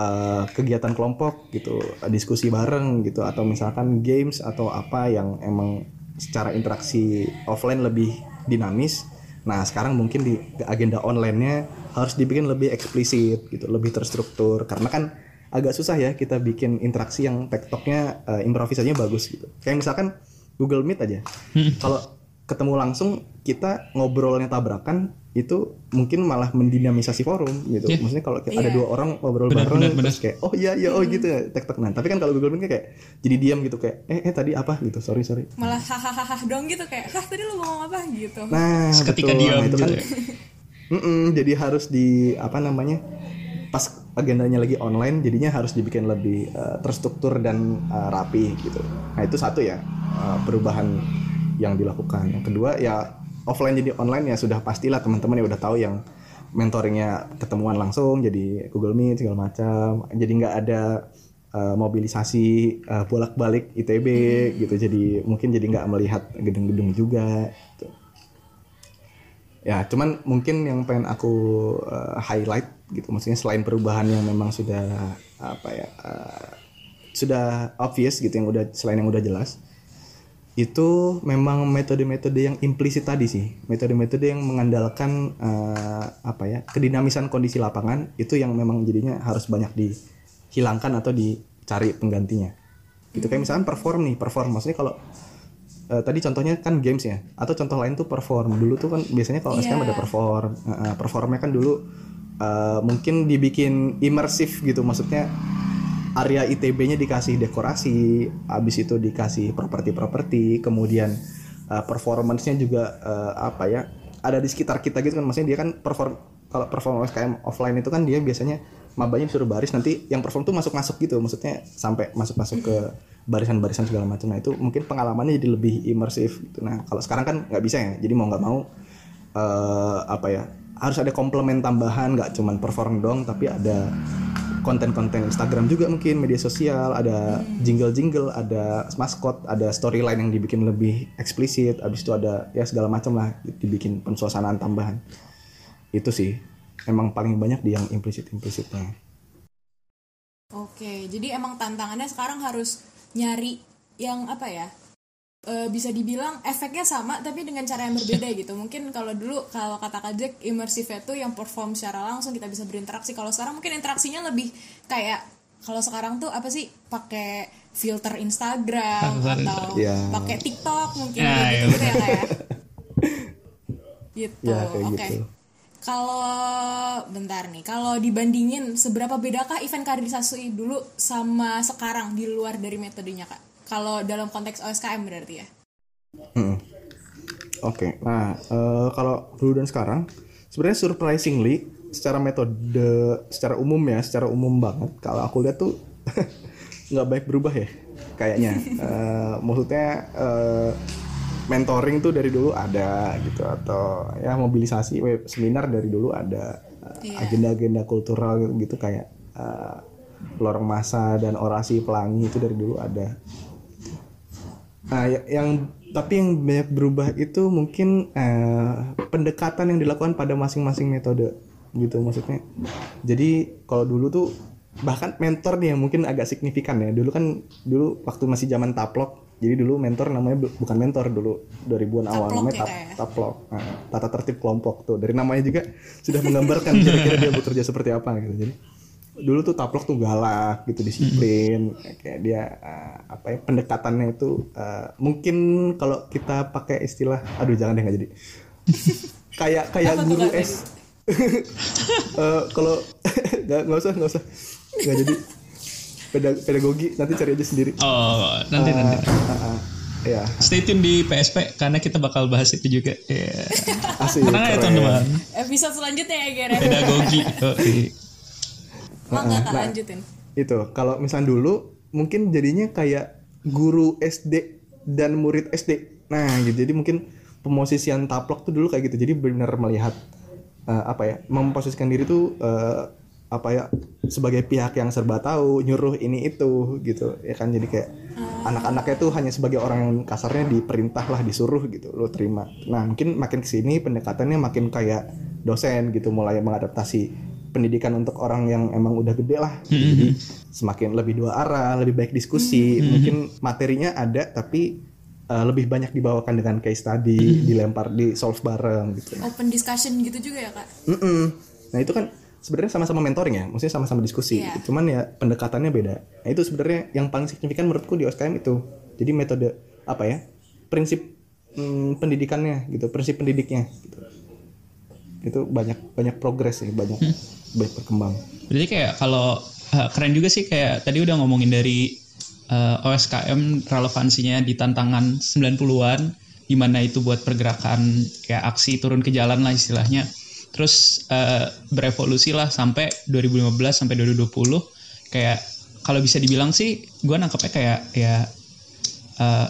uh, kegiatan kelompok gitu, diskusi bareng gitu, atau misalkan games atau apa yang emang secara interaksi offline lebih dinamis. Nah sekarang mungkin di agenda online-nya harus dibikin lebih eksplisit gitu, lebih terstruktur, karena kan agak susah ya kita bikin interaksi yang tektoknya uh, improvisasinya bagus gitu. Kayak misalkan Google Meet aja, kalau ketemu langsung kita ngobrolnya tabrakan itu mungkin malah mendinamisasi forum gitu. Yeah. Maksudnya kalau yeah. ada dua orang ngobrol benar, bareng benar, terus benar. Kayak oh iya iya oh mm-hmm. gitu tek-tek. Nah, tapi kan kalau Google Meet kayak jadi diam gitu kayak eh eh tadi apa gitu. Sorry sorry. Malah hahaha dong gitu kayak hah tadi lu ngomong apa gitu. Nah, seketika diam nah, itu kan. Heeh, gitu. Jadi harus di apa namanya? Pas agendanya lagi online, jadinya harus dibikin lebih uh, terstruktur dan uh, rapi gitu. Nah itu satu ya uh, perubahan yang dilakukan. Yang kedua ya offline jadi online ya sudah pastilah teman-teman ya udah tahu yang mentoringnya ketemuan langsung jadi Google Meet segala macam. Jadi nggak ada uh, mobilisasi uh, bolak-balik I T B gitu. Jadi mungkin jadi nggak melihat gedung-gedung juga. Gitu. Ya cuman mungkin yang pengen aku uh, highlight gitu, maksudnya selain perubahan yang memang sudah apa ya uh, sudah obvious gitu, yang udah selain yang udah jelas, itu memang metode-metode yang implisit tadi sih, metode-metode yang mengandalkan uh, apa ya kedinamisan kondisi lapangan itu yang memang jadinya harus banyak dihilangkan atau dicari penggantinya gitu. Kayak misalkan perform nih, perform maksudnya kalau Uh, tadi contohnya kan games ya, atau contoh lain tuh perform. Dulu tuh kan biasanya kalau yeah. S K M ada perform, uh, performnya kan dulu uh, mungkin dibikin imersif gitu, maksudnya area I T B-nya dikasih dekorasi, abis itu dikasih properti-properti, kemudian uh, performance-nya juga uh, apa ya ada di sekitar kita gitu kan, maksudnya dia kan perform. Kalau perform S K M offline itu kan dia biasanya mabanya disuruh baris, nanti yang perform tuh masuk-masuk gitu, maksudnya sampai masuk-masuk ke barisan-barisan segala macam. Nah itu mungkin pengalamannya jadi lebih imersif gitu. Nah kalau sekarang kan nggak bisa ya, jadi mau nggak mau uh, apa ya harus ada komplemen tambahan, nggak cuma perform doang tapi ada konten-konten Instagram juga, mungkin media sosial, ada jingle-jingle, ada maskot, ada storyline yang dibikin lebih eksplisit, abis itu ada ya segala macam lah dibikin pensuasanaan tambahan. Itu sih emang paling banyak di yang implisit-implisitnya. Oke, jadi emang tantangannya sekarang harus nyari yang apa ya e, bisa dibilang efeknya sama tapi dengan cara yang berbeda gitu. Mungkin kalau dulu kalau kata Kak Jack imersifnya tuh yang perform secara langsung kita bisa berinteraksi, kalau sekarang mungkin interaksinya lebih kayak kalau sekarang tuh apa sih pakai filter Instagram atau ya. pakai TikTok mungkin ya, gitu ya, ya kayak gitu ya, oke okay. gitu. Kalau bentar nih, kalau dibandingin seberapa bedakah event kaderisasi dulu sama sekarang di luar dari metodenya Kak? Kalau dalam konteks O S K M berarti ya? Hmm. Oke, okay. Nah uh, kalau dulu dan sekarang sebenarnya surprisingly secara metode, secara umum ya, secara umum banget kalau aku lihat tuh nggak baik berubah ya kayaknya. uh, maksudnya uh, mentoring tuh dari dulu ada gitu, atau ya mobilisasi seminar dari dulu ada, yeah. agenda-agenda kultural gitu kayak uh, lorong masa dan orasi pelangi itu dari dulu ada. Nah, yang tapi yang banyak berubah itu mungkin uh, pendekatan yang dilakukan pada masing-masing metode gitu, maksudnya. Jadi kalau dulu tuh bahkan mentor nih yang mungkin agak signifikan ya. Dulu kan dulu waktu masih zaman taplok. Jadi dulu mentor namanya bukan mentor dulu dua ribuan awal, namanya tap, taplok, nah, tata tertib kelompok tuh. Dari namanya juga sudah menggambarkan kira-kira dia bekerja seperti apa gitu. Jadi dulu tuh taplok tuh galak gitu, disiplin, kayak dia uh, apa ya pendekatannya itu uh, mungkin kalau kita pakai istilah, aduh jangan deh nggak jadi. Kayak kayak guru es. uh, kalau nggak usah nggak usah nggak jadi. Pedagogi nanti cari aja sendiri. Oh, nanti uh, nanti. Uh, uh, ya. Stay tune di P S P karena kita bakal bahas itu juga. Yeah. Asik. Tenang ya teman-teman. Episode selanjutnya ya, Gere. Pedagogi. Mau nggak tak lanjutin? Itu kalau misalnya dulu mungkin jadinya kayak guru S D dan murid S D. Nah, gitu. Jadi mungkin pemosisian taplok tuh dulu kayak gitu. Jadi benar melihat uh, apa ya memposisikan diri tuh. Uh, apa ya sebagai pihak yang serba tahu, nyuruh ini itu gitu ya kan, jadi kayak ah. anak-anaknya tuh hanya sebagai orang yang kasarnya diperintah lah, disuruh gitu lo terima. Nah mungkin makin kesini pendekatannya makin kayak dosen gitu, mulai mengadaptasi pendidikan untuk orang yang emang udah gede lah, jadi semakin lebih dua arah, lebih baik diskusi, mungkin materinya ada tapi Uh, lebih banyak dibawakan dengan case tadi, dilempar di solve bareng gitu, open discussion gitu juga ya Kak. Mm-mm. Nah itu kan sebenarnya sama-sama mentoring ya, maksudnya sama-sama diskusi, yeah. cuman ya pendekatannya beda. Nah itu sebenarnya yang paling signifikan menurutku di O S K M itu. Jadi metode apa ya, prinsip hmm, pendidikannya gitu, prinsip pendidiknya gitu. Itu banyak banyak progres sih, banyak hmm. banyak berkembang. Berarti kayak kalau keren juga sih kayak tadi udah ngomongin dari uh, O S K M relevansinya di tantangan sembilan puluhan, di mana itu buat pergerakan ya aksi turun ke jalan lah istilahnya. Terus uh, berevolusi lah sampai dua ribu lima belas sampai dua ribu dua puluh. Kayak kalau bisa dibilang sih gue nangkepnya kayak ya uh,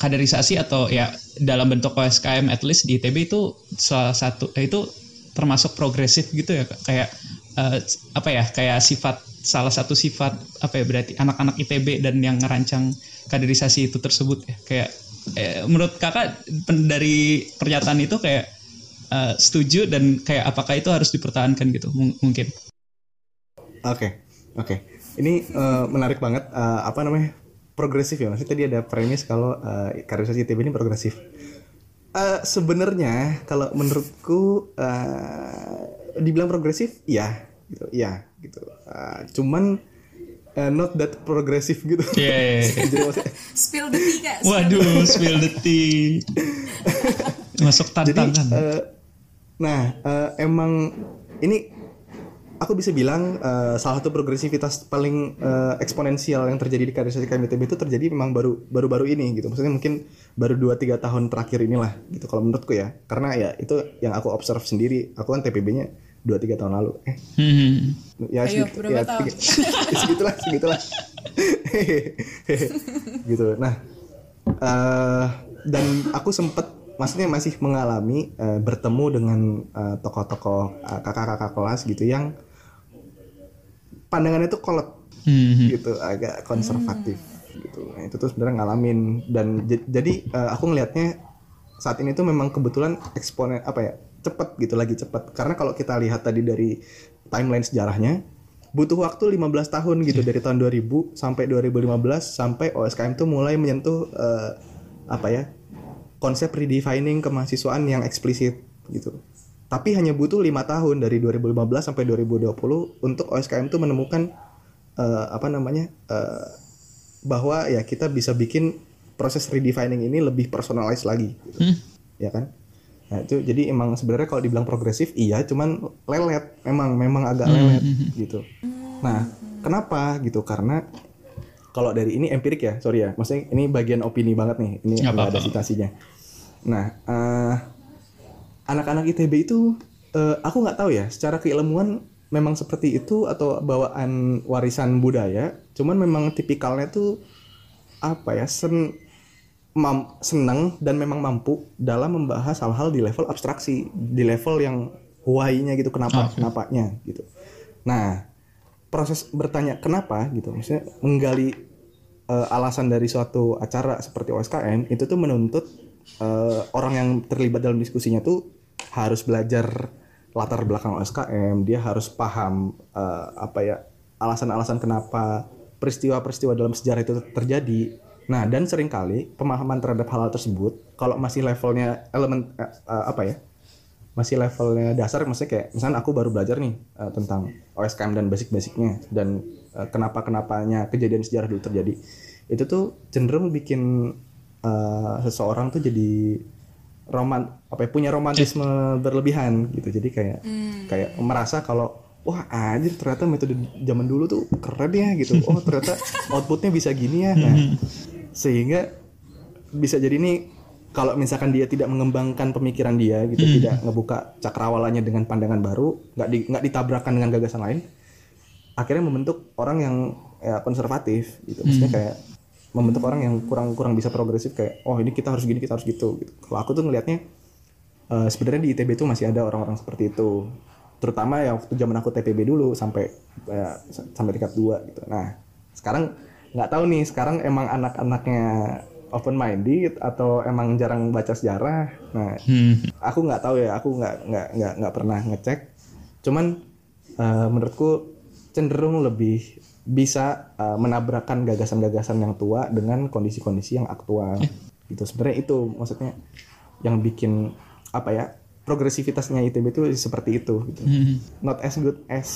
kaderisasi atau ya dalam bentuk O S K M at least di I T B itu salah satu eh, itu termasuk progresif gitu ya, kayak uh, apa ya, kayak sifat salah satu sifat apa ya, berarti anak-anak I T B dan yang ngerancang kaderisasi itu tersebut ya. Kayak eh, menurut kakak dari pernyataan itu kayak Uh, setuju dan kayak apakah itu harus dipertahankan gitu M- mungkin? Oke, okay, oke. Okay. Ini uh, menarik banget. Uh, apa namanya, progresif ya? Maksudnya tadi ada premis kalau uh, kaderisasi I T B ini progresif. Uh, Sebenarnya kalau menurutku uh, dibilang progresif, ya, gitu, ya, gitu. Uh, cuman Uh, not that progressive gitu. Yeah, yeah, yeah. Spill the tea gak? Waduh, spill the tea. Masuk tantangan. Jadi, uh, nah, uh, emang ini aku bisa bilang uh, salah satu progresivitas paling uh, eksponensial yang terjadi di kaderisasi K M I T B itu terjadi memang baru baru-baru ini gitu. Maksudnya mungkin baru dua tiga tahun terakhir inilah gitu kalau menurutku ya. Karena ya itu yang aku observe sendiri. Aku kan T P B-nya dua tiga tahun lalu. Eh. Hmm. Ya, ayo, segitu, berapa ya, tahun? segitulah, segitulah. gitu. Nah, uh, dan aku sempat, maksudnya masih mengalami uh, bertemu dengan uh, tokoh-tokoh uh, kakak-kakak kelas gitu yang pandangannya tuh kolot, hmm. gitu, agak konservatif, hmm. gitu. Nah, itu tuh sebenarnya ngalamin dan j- jadi uh, aku ngelihatnya saat ini tuh memang kebetulan eksponen apa ya? cepat gitu, lagi cepat. Karena kalau kita lihat tadi dari timeline sejarahnya, butuh waktu lima belas tahun gitu, yeah. dari tahun dua ribu sampai dua ribu lima belas sampai O S K M tuh mulai menyentuh uh, apa ya? konsep redefining kemahasiswaan yang eksplisit gitu. Tapi hanya butuh lima tahun dari dua ribu lima belas sampai dua ribu dua puluh untuk O S K M tuh menemukan uh, apa namanya? Uh, bahwa ya kita bisa bikin proses redefining ini lebih personalized lagi gitu. Hmm. Ya kan? Nah, itu jadi emang sebenarnya kalau dibilang progresif iya, cuman lelet, memang memang agak lelet gitu. Nah, kenapa gitu? Karena kalau dari ini empirik ya, sorry ya, maksudnya ini bagian opini banget nih, ini ada citasinya. Nah, uh, anak-anak I T B itu uh, aku nggak tahu ya, secara keilmuan memang seperti itu atau bawaan warisan budaya, cuman memang tipikalnya tuh apa ya, sen Mam, senang dan memang mampu dalam membahas hal-hal di level abstraksi, di level yang why-nya gitu, kenapa, okay. kenapanya gitu. Nah, proses bertanya kenapa gitu, maksudnya menggali uh, alasan dari suatu acara seperti O S K M itu tuh menuntut uh, orang yang terlibat dalam diskusinya tuh harus belajar latar belakang O S K M, dia harus paham uh, apa ya, alasan-alasan kenapa peristiwa-peristiwa dalam sejarah itu terjadi. Nah, dan seringkali pemahaman terhadap hal-hal tersebut kalau masih levelnya elemen eh, apa ya? Masih levelnya dasar, maksudnya kayak misalnya aku baru belajar nih eh, tentang O S K M dan basic-basicnya dan eh, kenapa-kenapanya kejadian sejarah dulu terjadi. Itu tuh cenderung bikin eh, seseorang tuh jadi roman apa ya, punya romantisme berlebihan gitu. Jadi kayak hmm. kayak merasa kalau wah anjir ternyata metode zaman dulu tuh keren ya gitu. Oh ternyata outputnya bisa gini ya. Nah, sehingga bisa jadi nih kalau misalkan dia tidak mengembangkan pemikiran dia gitu, hmm. tidak ngebuka cakrawalanya dengan pandangan baru, nggak di, nggak ditabrakan dengan gagasan lain, akhirnya membentuk orang yang ya, konservatif gitu. Maksudnya kayak membentuk orang yang kurang kurang bisa progresif, kayak oh ini kita harus gini, kita harus gitu gitu. Kalau aku tuh ngelihatnya uh, sebenarnya di I T B tuh masih ada orang-orang seperti itu, terutama ya waktu zaman aku T P B dulu sampai ya, sampai tingkat dua gitu. Nah, sekarang nggak tahu nih, sekarang emang anak-anaknya open minded atau emang jarang baca sejarah. Nah, hmm. aku nggak tahu ya, aku nggak nggak nggak nggak pernah ngecek. Cuman uh, menurutku cenderung lebih bisa uh, menabrakan gagasan-gagasan yang tua dengan kondisi-kondisi yang aktual. Gitu sebenarnya itu maksudnya yang bikin apa ya? Progresivitasnya I T B itu seperti itu gitu. Hmm. Not as good as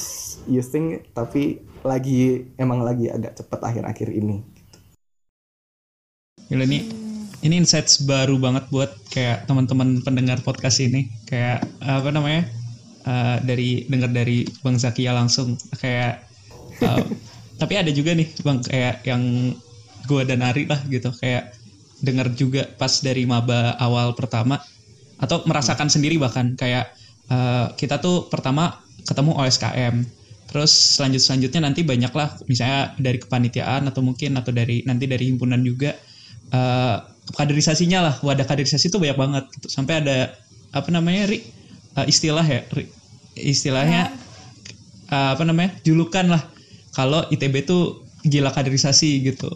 you think, tapi lagi emang lagi agak cepat akhir-akhir ini gitu. Gila nih. Ini insights baru banget buat kayak teman-teman pendengar podcast ini. Kayak apa namanya? Uh, dari dengar dari Bang Zakia langsung kayak uh, tapi ada juga nih Bang kayak yang gua dan Ari lah gitu, kayak dengar juga pas dari maba awal pertama atau merasakan sendiri bahkan kayak uh, kita tuh pertama ketemu O S K M. Terus selanjut-selanjutnya nanti banyaklah, misalnya dari kepanitiaan atau mungkin atau dari nanti dari himpunan juga, uh, kaderisasinya lah, wadah kaderisasi itu banyak banget gitu. Sampai ada apa namanya ri uh, istilah ya ri, istilahnya uh, apa namanya julukan lah kalau I T B tuh gila kaderisasi gitu.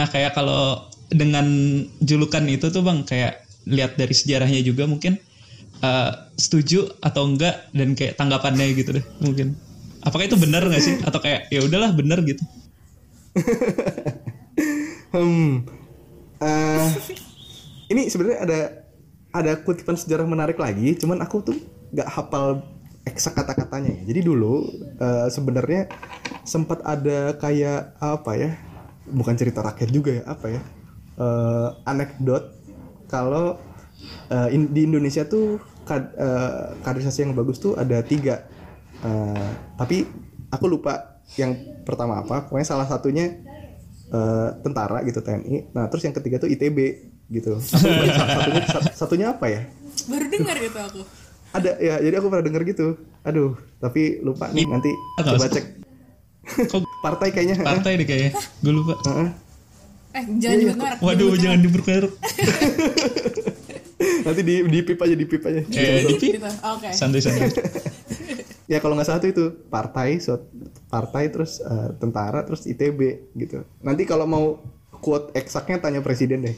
Nah kayak kalau dengan julukan itu tuh Bang, kayak lihat dari sejarahnya juga mungkin uh, setuju atau enggak dan kayak tanggapannya gitu deh mungkin. Apakah itu benar nggak sih? Atau kayak ya udahlah benar gitu? hmm, uh, ini sebenarnya ada ada kutipan sejarah menarik lagi, cuman aku tuh nggak hafal eksak kata-katanya. Jadi dulu uh, sebenarnya sempat ada kayak apa ya? Bukan cerita rakyat juga ya, apa ya? Uh, anekdot kalau uh, in, di Indonesia tuh kad, uh, kaderisasi yang bagus tuh ada tiga. Uh, tapi aku lupa yang pertama apa, pokoknya salah satunya uh, tentara gitu, T N I. Nah terus yang ketiga tuh I T B gitu. Aku lupa satunya, satunya apa ya? Baru dengar gitu aku. Ada ya, jadi aku pernah dengar gitu. Aduh, tapi lupa nih, nanti coba cek. Partai kayaknya. Partai deh kayaknya. Gue lupa. Uh-huh. Eh jangan didengar. Waduh, jangan diberkerut. Nanti di di pip aja, di pip aja. Eh, di pip. Oke. Santai-santai. Ya kalau nggak salah tuh itu partai, partai terus uh, tentara terus I T B gitu. Nanti kalau mau quote eksaknya tanya presiden deh.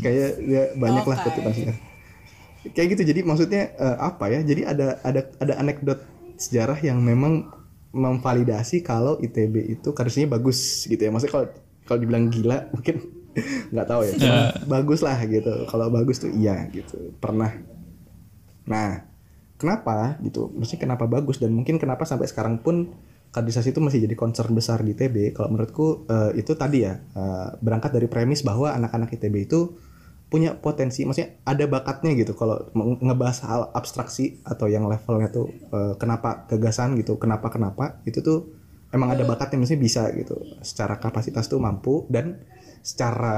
Kayak dia banyak okay. lah kutipannya. Kayak gitu, jadi maksudnya uh, apa ya? Jadi ada ada ada anekdot sejarah yang memang memvalidasi kalau I T B itu kaderisasinya bagus gitu ya. Maksudnya kalau kalau dibilang gila mungkin nggak tahu ya. Cuma uh. bagus lah gitu. Kalau bagus tuh iya gitu. Pernah. Nah. Kenapa gitu? Maksudnya kenapa bagus dan mungkin kenapa sampai sekarang pun kaderisasi itu masih jadi concern besar di I T B. Kalau menurutku uh, itu tadi ya uh, berangkat dari premis bahwa anak-anak I T B itu punya potensi, maksudnya ada bakatnya gitu. Kalau ngebahas hal abstraksi atau yang levelnya tuh uh, kenapa gagasan gitu, kenapa kenapa itu tuh emang ada bakatnya, maksudnya bisa gitu. Secara kapasitas tuh mampu dan secara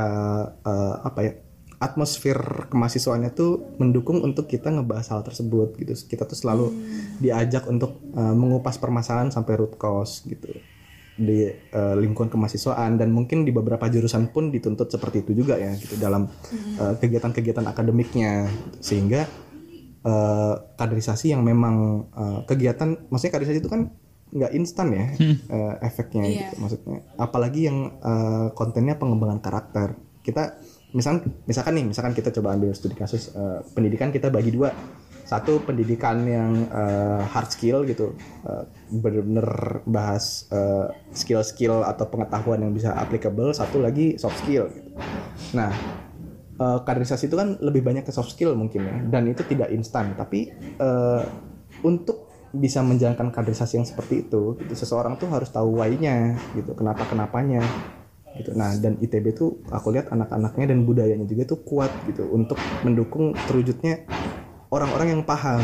uh, apa ya? atmosfer kemahasiswaannya tuh mendukung untuk kita ngebahas hal tersebut gitu. Kita tuh selalu hmm. diajak untuk uh, mengupas permasalahan sampai root cause gitu di uh, lingkungan kemahasiswaan, dan mungkin di beberapa jurusan pun dituntut seperti itu juga ya gitu dalam uh, kegiatan-kegiatan akademiknya gitu. Sehingga uh, kaderisasi yang memang uh, kegiatan, maksudnya kaderisasi itu kan nggak instan ya hmm. uh, efeknya yeah. gitu maksudnya. Apalagi yang uh, kontennya pengembangan karakter. Kita Misalkan, misalkan nih, misalkan kita coba ambil studi kasus uh, pendidikan, kita bagi dua. Satu pendidikan yang uh, hard skill gitu, uh, benar-benar bahas uh, skill-skill atau pengetahuan yang bisa applicable. Satu lagi soft skill gitu. Nah, uh, kaderisasi itu kan lebih banyak ke soft skill mungkin ya, dan itu tidak instan. Tapi uh, untuk bisa menjalankan kaderisasi yang seperti itu, gitu, seseorang tuh harus tahu why-nya gitu, kenapa-kenapanya gitu. Nah, dan I T B tuh aku lihat anak-anaknya dan budayanya juga tuh kuat gitu untuk mendukung terwujudnya orang-orang yang paham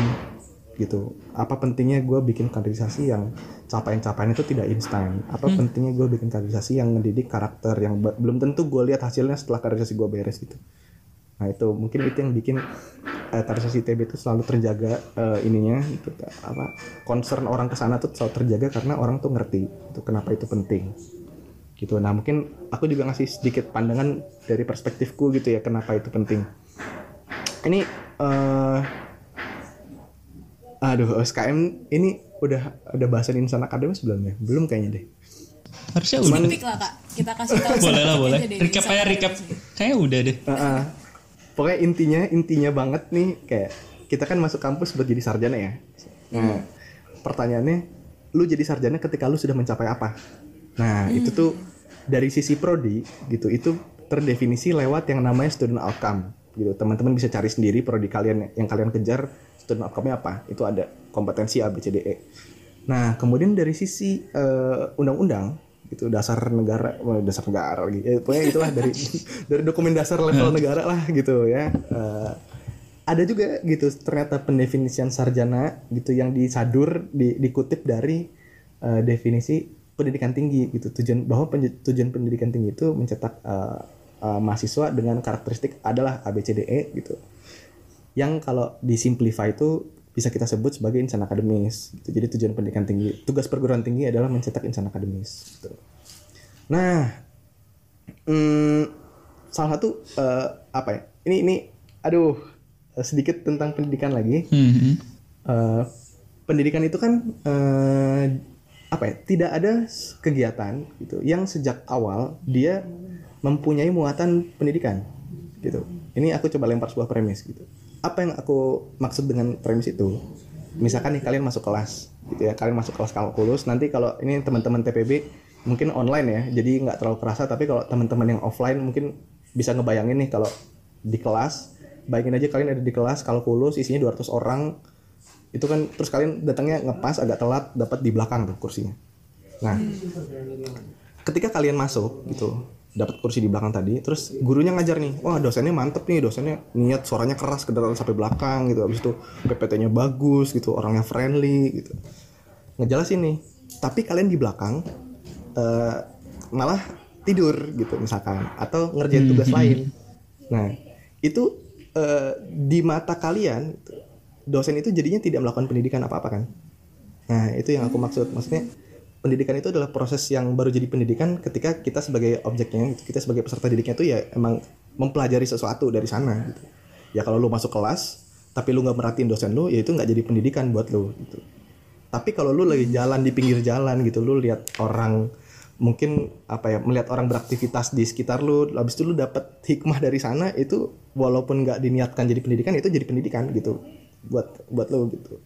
gitu. Apa pentingnya gue bikin kaderisasi yang capaian-capaian itu tidak instan? Apa hmm. pentingnya gue bikin kaderisasi yang mendidik karakter yang ba- belum tentu gue lihat hasilnya setelah kaderisasi gue beres gitu. Nah, itu mungkin itu yang bikin eh, kaderisasi I T B itu selalu terjaga eh, ininya gitu. Apa concern orang kesana tuh selalu terjaga karena orang tuh ngerti itu kenapa itu penting. Gitu. Nah mungkin aku juga ngasih sedikit pandangan dari perspektifku gitu ya, kenapa itu penting. Ini uh, aduh O S K M ini udah ada bahasan insan akademis belum ya? Belum kayaknya deh. Harusnya cuman, udah. Tipik lah kak, kita kasih tahu. Boleh lah boleh. Recap aja recap. Kayaknya udah deh. Uh, uh. Pokoknya intinya intinya banget nih, kayak kita kan masuk kampus buat jadi sarjana ya. Nah, hmm. pertanyaannya, lu jadi sarjana ketika lu sudah mencapai apa? Nah hmm. itu tuh dari sisi prodi gitu, itu terdefinisi lewat yang namanya student outcome gitu. Teman-teman bisa cari sendiri prodi kalian yang kalian kejar student outcome-nya apa, itu ada kompetensi A B C D E. Nah kemudian dari sisi uh, undang-undang gitu, dasar negara dasar negara lagi eh, pokoknya itulah dari dari dokumen dasar level negara lah gitu ya. Uh, ada juga gitu ternyata pendefinisian sarjana gitu yang disadur di, dikutip dari uh, definisi pendidikan tinggi gitu, tujuan bahwa penj- tujuan pendidikan tinggi itu mencetak uh, uh, mahasiswa dengan karakteristik adalah A B C D E gitu. Yang kalau disimplify itu bisa kita sebut sebagai insan akademis. Gitu. Jadi tujuan pendidikan tinggi, tugas perguruan tinggi adalah mencetak insan akademis. Gitu. Nah, hmm, salah satu uh, apa ya? Ini ini, aduh, sedikit tentang pendidikan lagi. Mm-hmm. Uh, pendidikan itu kan uh, apa ya? Tidak ada kegiatan gitu yang sejak awal dia mempunyai muatan pendidikan. Gitu. Ini aku coba lempar sebuah premis gitu. Apa yang aku maksud dengan premis itu? Misalkan nih kalian masuk kelas gitu ya, kalian masuk kelas kalkulus. Nanti kalau ini teman-teman T P B mungkin online ya, jadi nggak terlalu kerasa. Tapi kalau teman-teman yang offline mungkin bisa ngebayangin nih, kalau di kelas, bayangin aja kalian ada di kelas kalkulus isinya dua ratus orang itu kan, terus kalian datangnya ngepas agak telat, dapat di belakang tuh kursinya. Nah, ketika kalian masuk gitu, dapat kursi di belakang tadi, terus gurunya ngajar nih, wah dosennya mantep nih, dosennya niat, suaranya keras, kedengeran sampai belakang gitu, abis itu P P T-nya bagus gitu, orangnya friendly gitu, ngejelasin nih. Tapi kalian di belakang uh, malah tidur gitu misalkan, atau ngerjain tugas hmm. lain. Nah itu uh, di mata kalian dosen itu jadinya tidak melakukan pendidikan apa-apa kan. Nah itu yang aku maksud, maksudnya pendidikan itu adalah proses yang baru jadi pendidikan ketika kita sebagai objeknya, kita sebagai peserta didiknya tuh ya emang mempelajari sesuatu dari sana gitu. Ya kalau lu masuk kelas tapi lu gak merhatiin dosen lu, ya itu gak jadi pendidikan buat lu gitu. Tapi kalau lu lagi jalan di pinggir jalan gitu, lu lihat orang, mungkin apa ya, melihat orang beraktivitas di sekitar lu, habis itu lu dapet hikmah dari sana, itu walaupun gak diniatkan jadi pendidikan, itu jadi pendidikan gitu buat buat lu gitu.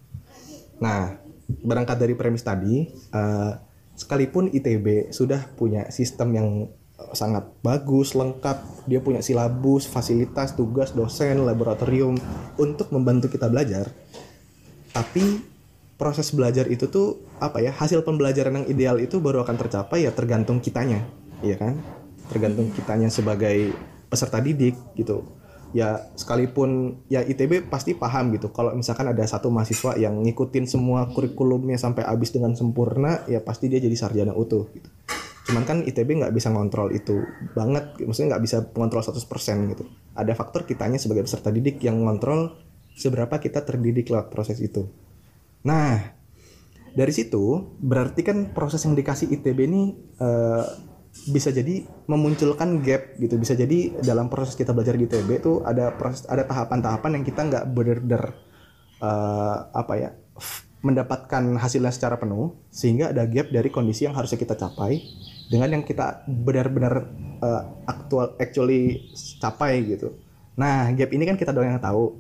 Nah berangkat dari premis tadi, uh, sekalipun I T B sudah punya sistem yang sangat bagus, lengkap, dia punya silabus, fasilitas, tugas, dosen, laboratorium untuk membantu kita belajar. Tapi proses belajar itu tuh apa ya, hasil pembelajaran yang ideal itu baru akan tercapai ya tergantung kitanya, iya kan? Tergantung kitanya sebagai peserta didik gitu. Ya sekalipun ya I T B pasti paham gitu, kalau misalkan ada satu mahasiswa yang ngikutin semua kurikulumnya sampai habis dengan sempurna, ya pasti dia jadi sarjana utuh gitu. Cuman kan I T B nggak bisa ngontrol itu banget, maksudnya nggak bisa ngontrol seratus persen gitu. Ada faktor kitanya sebagai peserta didik yang ngontrol seberapa kita terdidik lewat proses itu. Nah dari situ berarti kan proses yang dikasih I T B ini uh, bisa jadi memunculkan gap gitu, bisa jadi dalam proses kita belajar di I T B tuh ada proses, ada tahapan-tahapan yang kita nggak bener-bener uh, apa ya mendapatkan hasilnya secara penuh, sehingga ada gap dari kondisi yang harusnya kita capai dengan yang kita benar-benar uh, actual actually capai gitu. Nah gap ini kan kita doang yang tahu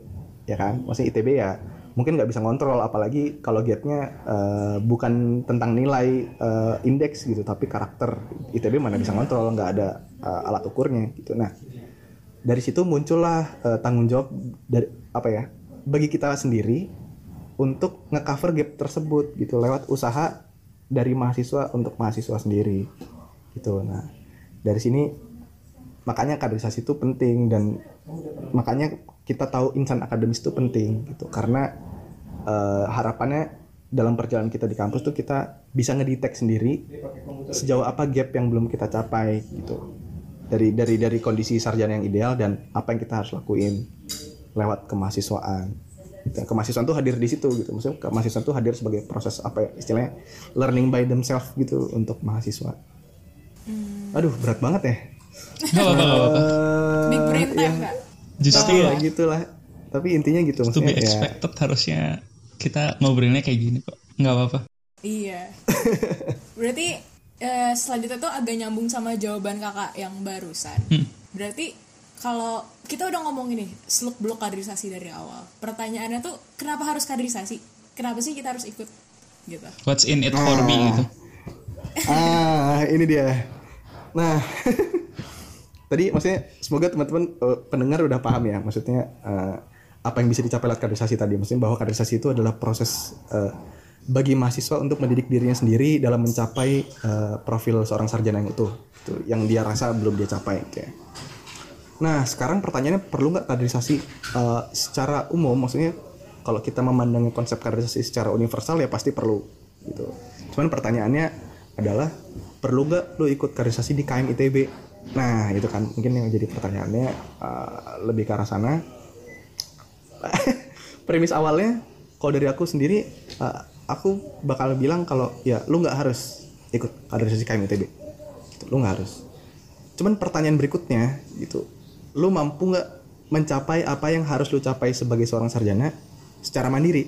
ya kan, maksudnya I T B ya mungkin nggak bisa ngontrol, apalagi kalau gapnya uh, bukan tentang nilai uh, indeks gitu, tapi karakter. I T B mana bisa ngontrol, nggak ada uh, alat ukurnya gitu. Nah dari situ muncullah uh, tanggung jawab dari apa ya bagi kita sendiri untuk ngecover gap tersebut gitu lewat usaha dari mahasiswa untuk mahasiswa sendiri gitu. Nah dari sini makanya kaderisasi itu penting, dan makanya kita tahu insan akademis itu penting gitu, karena Uh, harapannya dalam perjalanan kita di kampus tuh kita bisa ngedetect sendiri sejauh apa gap yang belum kita capai gitu, dari dari dari kondisi sarjana yang ideal dan apa yang kita harus lakuin lewat kemahasiswaan. Dan kemahasiswaan tuh hadir di situ gitu, maksudnya kemahasiswaan tuh hadir sebagai proses apa ya, istilahnya learning by themselves gitu untuk mahasiswa. Hmm. Aduh berat banget ya. Gak apa-apa. Uh, Big brain time ya, gak? Justru ya gitulah. Tapi intinya gitu maksudnya. To be expected ya, harusnya kita ngobrolinnya kayak gini kok, nggak apa-apa. Iya. Berarti eh, selanjutnya tuh agak nyambung sama jawaban kakak yang barusan. Hmm. Berarti kalau kita udah ngomong ini seluk beluk kaderisasi dari awal, pertanyaannya tuh kenapa harus kaderisasi? Kenapa sih kita harus ikut? Gitu. What's in it for ah. me? Gitu. Ah, ini dia. Nah. Tadi maksudnya semoga teman-teman uh, pendengar udah paham ya, maksudnya Uh, apa yang bisa dicapai lewat kaderisasi tadi, maksudnya bahwa kaderisasi itu adalah proses uh, bagi mahasiswa untuk mendidik dirinya sendiri dalam mencapai uh, profil seorang sarjana yang utuh itu, yang dia rasa belum dia capai gitu ya. Nah sekarang pertanyaannya, perlu nggak kaderisasi uh, secara umum, maksudnya kalau kita memandangnya konsep kaderisasi secara universal ya pasti perlu gitu. Cuman pertanyaannya adalah perlu nggak lu ikut kaderisasi di K M I T B? Nah itu kan mungkin yang jadi pertanyaannya uh, lebih ke arah sana. Premis awalnya Kalau dari aku sendiri, uh, aku bakal bilang kalau ya lu nggak harus ikut kaderisasi K M I T B, gitu, lu nggak harus. Cuman pertanyaan berikutnya gitu, lu mampu nggak mencapai apa yang harus lu capai sebagai seorang sarjana secara mandiri?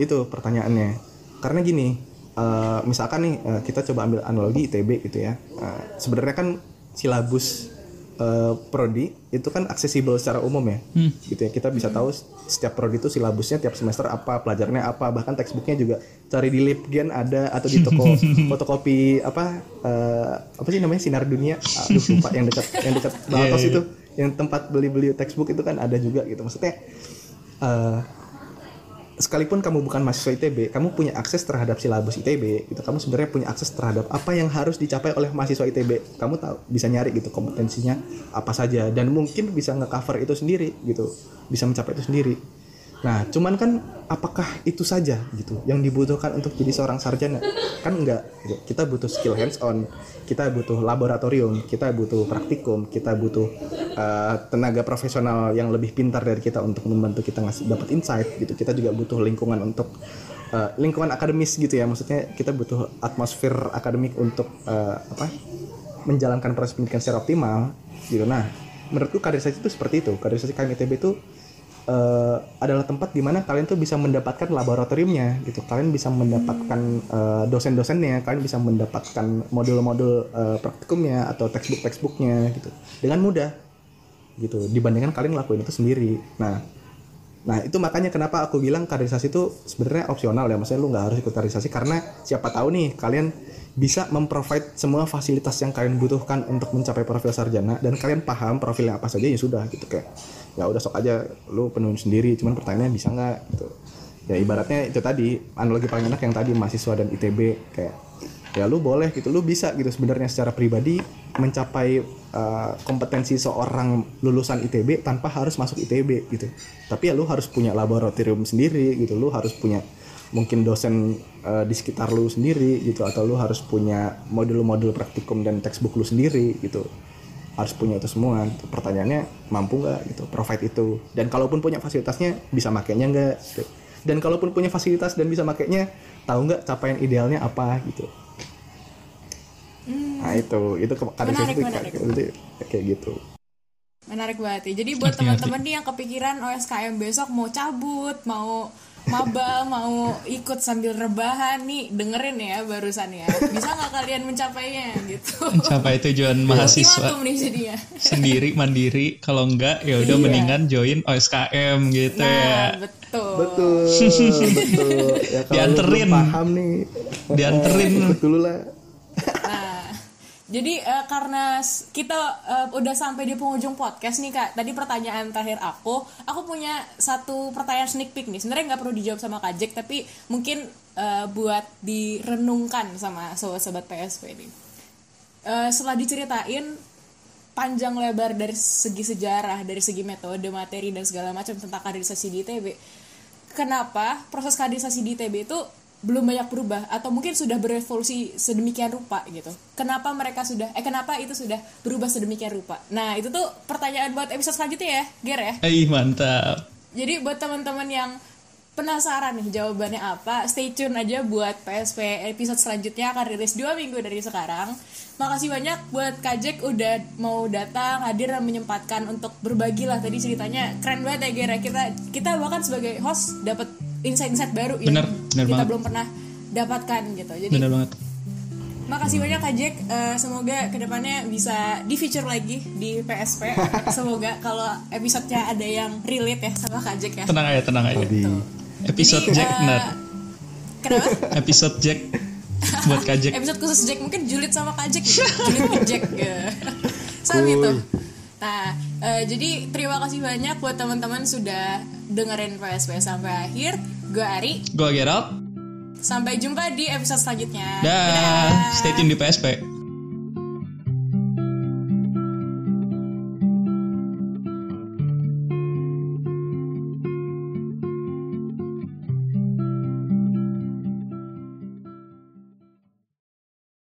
Itu pertanyaannya. Karena gini, uh, misalkan nih uh, kita coba ambil analogi I T B gitu ya. Uh, sebenarnya kan silabus Uh, prodi itu kan aksesibel secara umum ya, hmm. gitu ya, kita bisa tahu setiap prodi itu silabusnya tiap semester apa, pelajarnya apa, bahkan textbooknya juga cari di Libgen ada atau di toko fotokopi apa uh, apa sih namanya Sinar Dunia, aduh lupa, yang dekat yang dekat Baltos yeah, itu, yeah. yang tempat beli-beli textbook itu kan ada juga gitu, maksudnya uh, sekalipun kamu bukan mahasiswa I T B, kamu punya akses terhadap silabus I T B, gitu. Kamu sebenarnya punya akses terhadap apa yang harus dicapai oleh mahasiswa I T B. Kamu tahu, bisa nyari gitu kompetensinya apa saja dan mungkin bisa nge-cover itu sendiri, gitu. Bisa mencapai itu sendiri. Nah, cuman kan apakah itu saja gitu yang dibutuhkan untuk jadi seorang sarjana? Kan enggak. Gitu. Kita butuh skill hands on, kita butuh laboratorium, kita butuh praktikum, kita butuh Uh, tenaga profesional yang lebih pintar dari kita untuk membantu kita ngasih dapat insight gitu. Kita juga butuh lingkungan untuk uh, lingkungan akademis gitu ya, maksudnya kita butuh atmosfer akademik untuk uh, apa menjalankan proses pendidikan secara optimal gitu. Nah, menurutku kaderisasi itu seperti itu. Kaderisasi K M I T B itu uh, adalah tempat di mana kalian tuh bisa mendapatkan laboratoriumnya gitu. Kalian bisa mendapatkan uh, dosen-dosennya, kalian bisa mendapatkan modul-modul uh, praktikumnya atau textbook-textbooknya gitu dengan mudah gitu dibandingkan kalian lakuin itu sendiri. Nah, nah itu makanya kenapa aku bilang kaderisasi itu sebenarnya opsional ya, maksudnya lu nggak harus ikut kaderisasi karena siapa tahu nih kalian bisa memprovide semua fasilitas yang kalian butuhkan untuk mencapai profil sarjana dan kalian paham profilnya apa saja, ya sudah gitu, kayak ya udah sok aja lu penuhin sendiri. Cuman pertanyaannya bisa nggak gitu ya, ibaratnya itu tadi analogi paling enak yang tadi mahasiswa dan I T B, kayak ya lu boleh gitu, lu bisa gitu sebenarnya secara pribadi mencapai uh, kompetensi seorang lulusan I T B tanpa harus masuk I T B gitu. Tapi ya lu harus punya laboratorium sendiri gitu, lu harus punya mungkin dosen uh, di sekitar lu sendiri gitu, atau lu harus punya modul-modul praktikum dan textbook lu sendiri gitu. Harus punya itu semua. Pertanyaannya mampu nggak gitu provide itu, dan kalaupun punya fasilitasnya bisa makainya nggak gitu. Dan kalaupun punya fasilitas dan bisa makainya, tahu nggak capaian idealnya apa gitu. Nah itu, itu kaderisasi itu menarik. Kayak gitu. Menarik banget ya. Jadi buat teman-teman nih yang kepikiran O S K M besok mau cabut, mau maba, mau ikut sambil rebahan nih, dengerin ya barusan ya. Bisa nggak kalian mencapainya gitu? Mencapai tujuan mahasiswa sendiri, mandiri. Kalau enggak ya udah iya. Mendingan join O S K M gitu nah, ya. Betul. Betul. Betul. Ya, dianterin. Paham nih. Dianterin dulu lah. Jadi uh, karena kita uh, udah sampai di penghujung podcast nih Kak. Tadi pertanyaan terakhir aku, aku punya satu pertanyaan sneak peek nih. Sebenarnya nggak perlu dijawab sama Kak Jack, tapi mungkin uh, buat direnungkan sama sobat-sobat P S P nih. Uh, setelah diceritain panjang lebar dari segi sejarah, dari segi metode, materi dan segala macam tentang kaderisasi di I T B, kenapa proses kaderisasi di I T B itu belum banyak berubah atau mungkin sudah berevolusi sedemikian rupa gitu. Kenapa mereka sudah eh kenapa itu sudah berubah sedemikian rupa? Nah, itu tuh pertanyaan buat episode selanjutnya ya, Ger ya. Eh, mantap. Jadi buat teman-teman yang penasaran nih jawabannya apa, stay tune aja buat P S P episode selanjutnya akan rilis dua minggu dari sekarang. Makasih banyak buat Kak Jack udah mau datang, hadir dan menyempatkan untuk berbagilah tadi ceritanya. Keren banget ya Ger. Kita kita bahkan sebagai host dapat insight-insight baru bener, yang bener kita banget. Belum pernah dapatkan gitu. Jadi bener banget. Makasih banyak Kak Jack. Uh, semoga kedepannya bisa di-feature lagi di P S P. Semoga kalau episode-nya ada yang relate ya sama Kak Jack ya. Tenang aja, tenang aja. Tuh. Episode jadi, Jack uh, benar. Kenapa? Episode Jack buat Kak Jack. Episode khusus Jack, mungkin julid sama Kak Jack. Julid Jack. Sama itu. Nah, uh, jadi terima kasih banyak buat teman-teman sudah dengerin P S P sampai akhir. Gue Ari, gue Gerald. Sampai jumpa di episode selanjutnya. Dah, stay tune di P S P.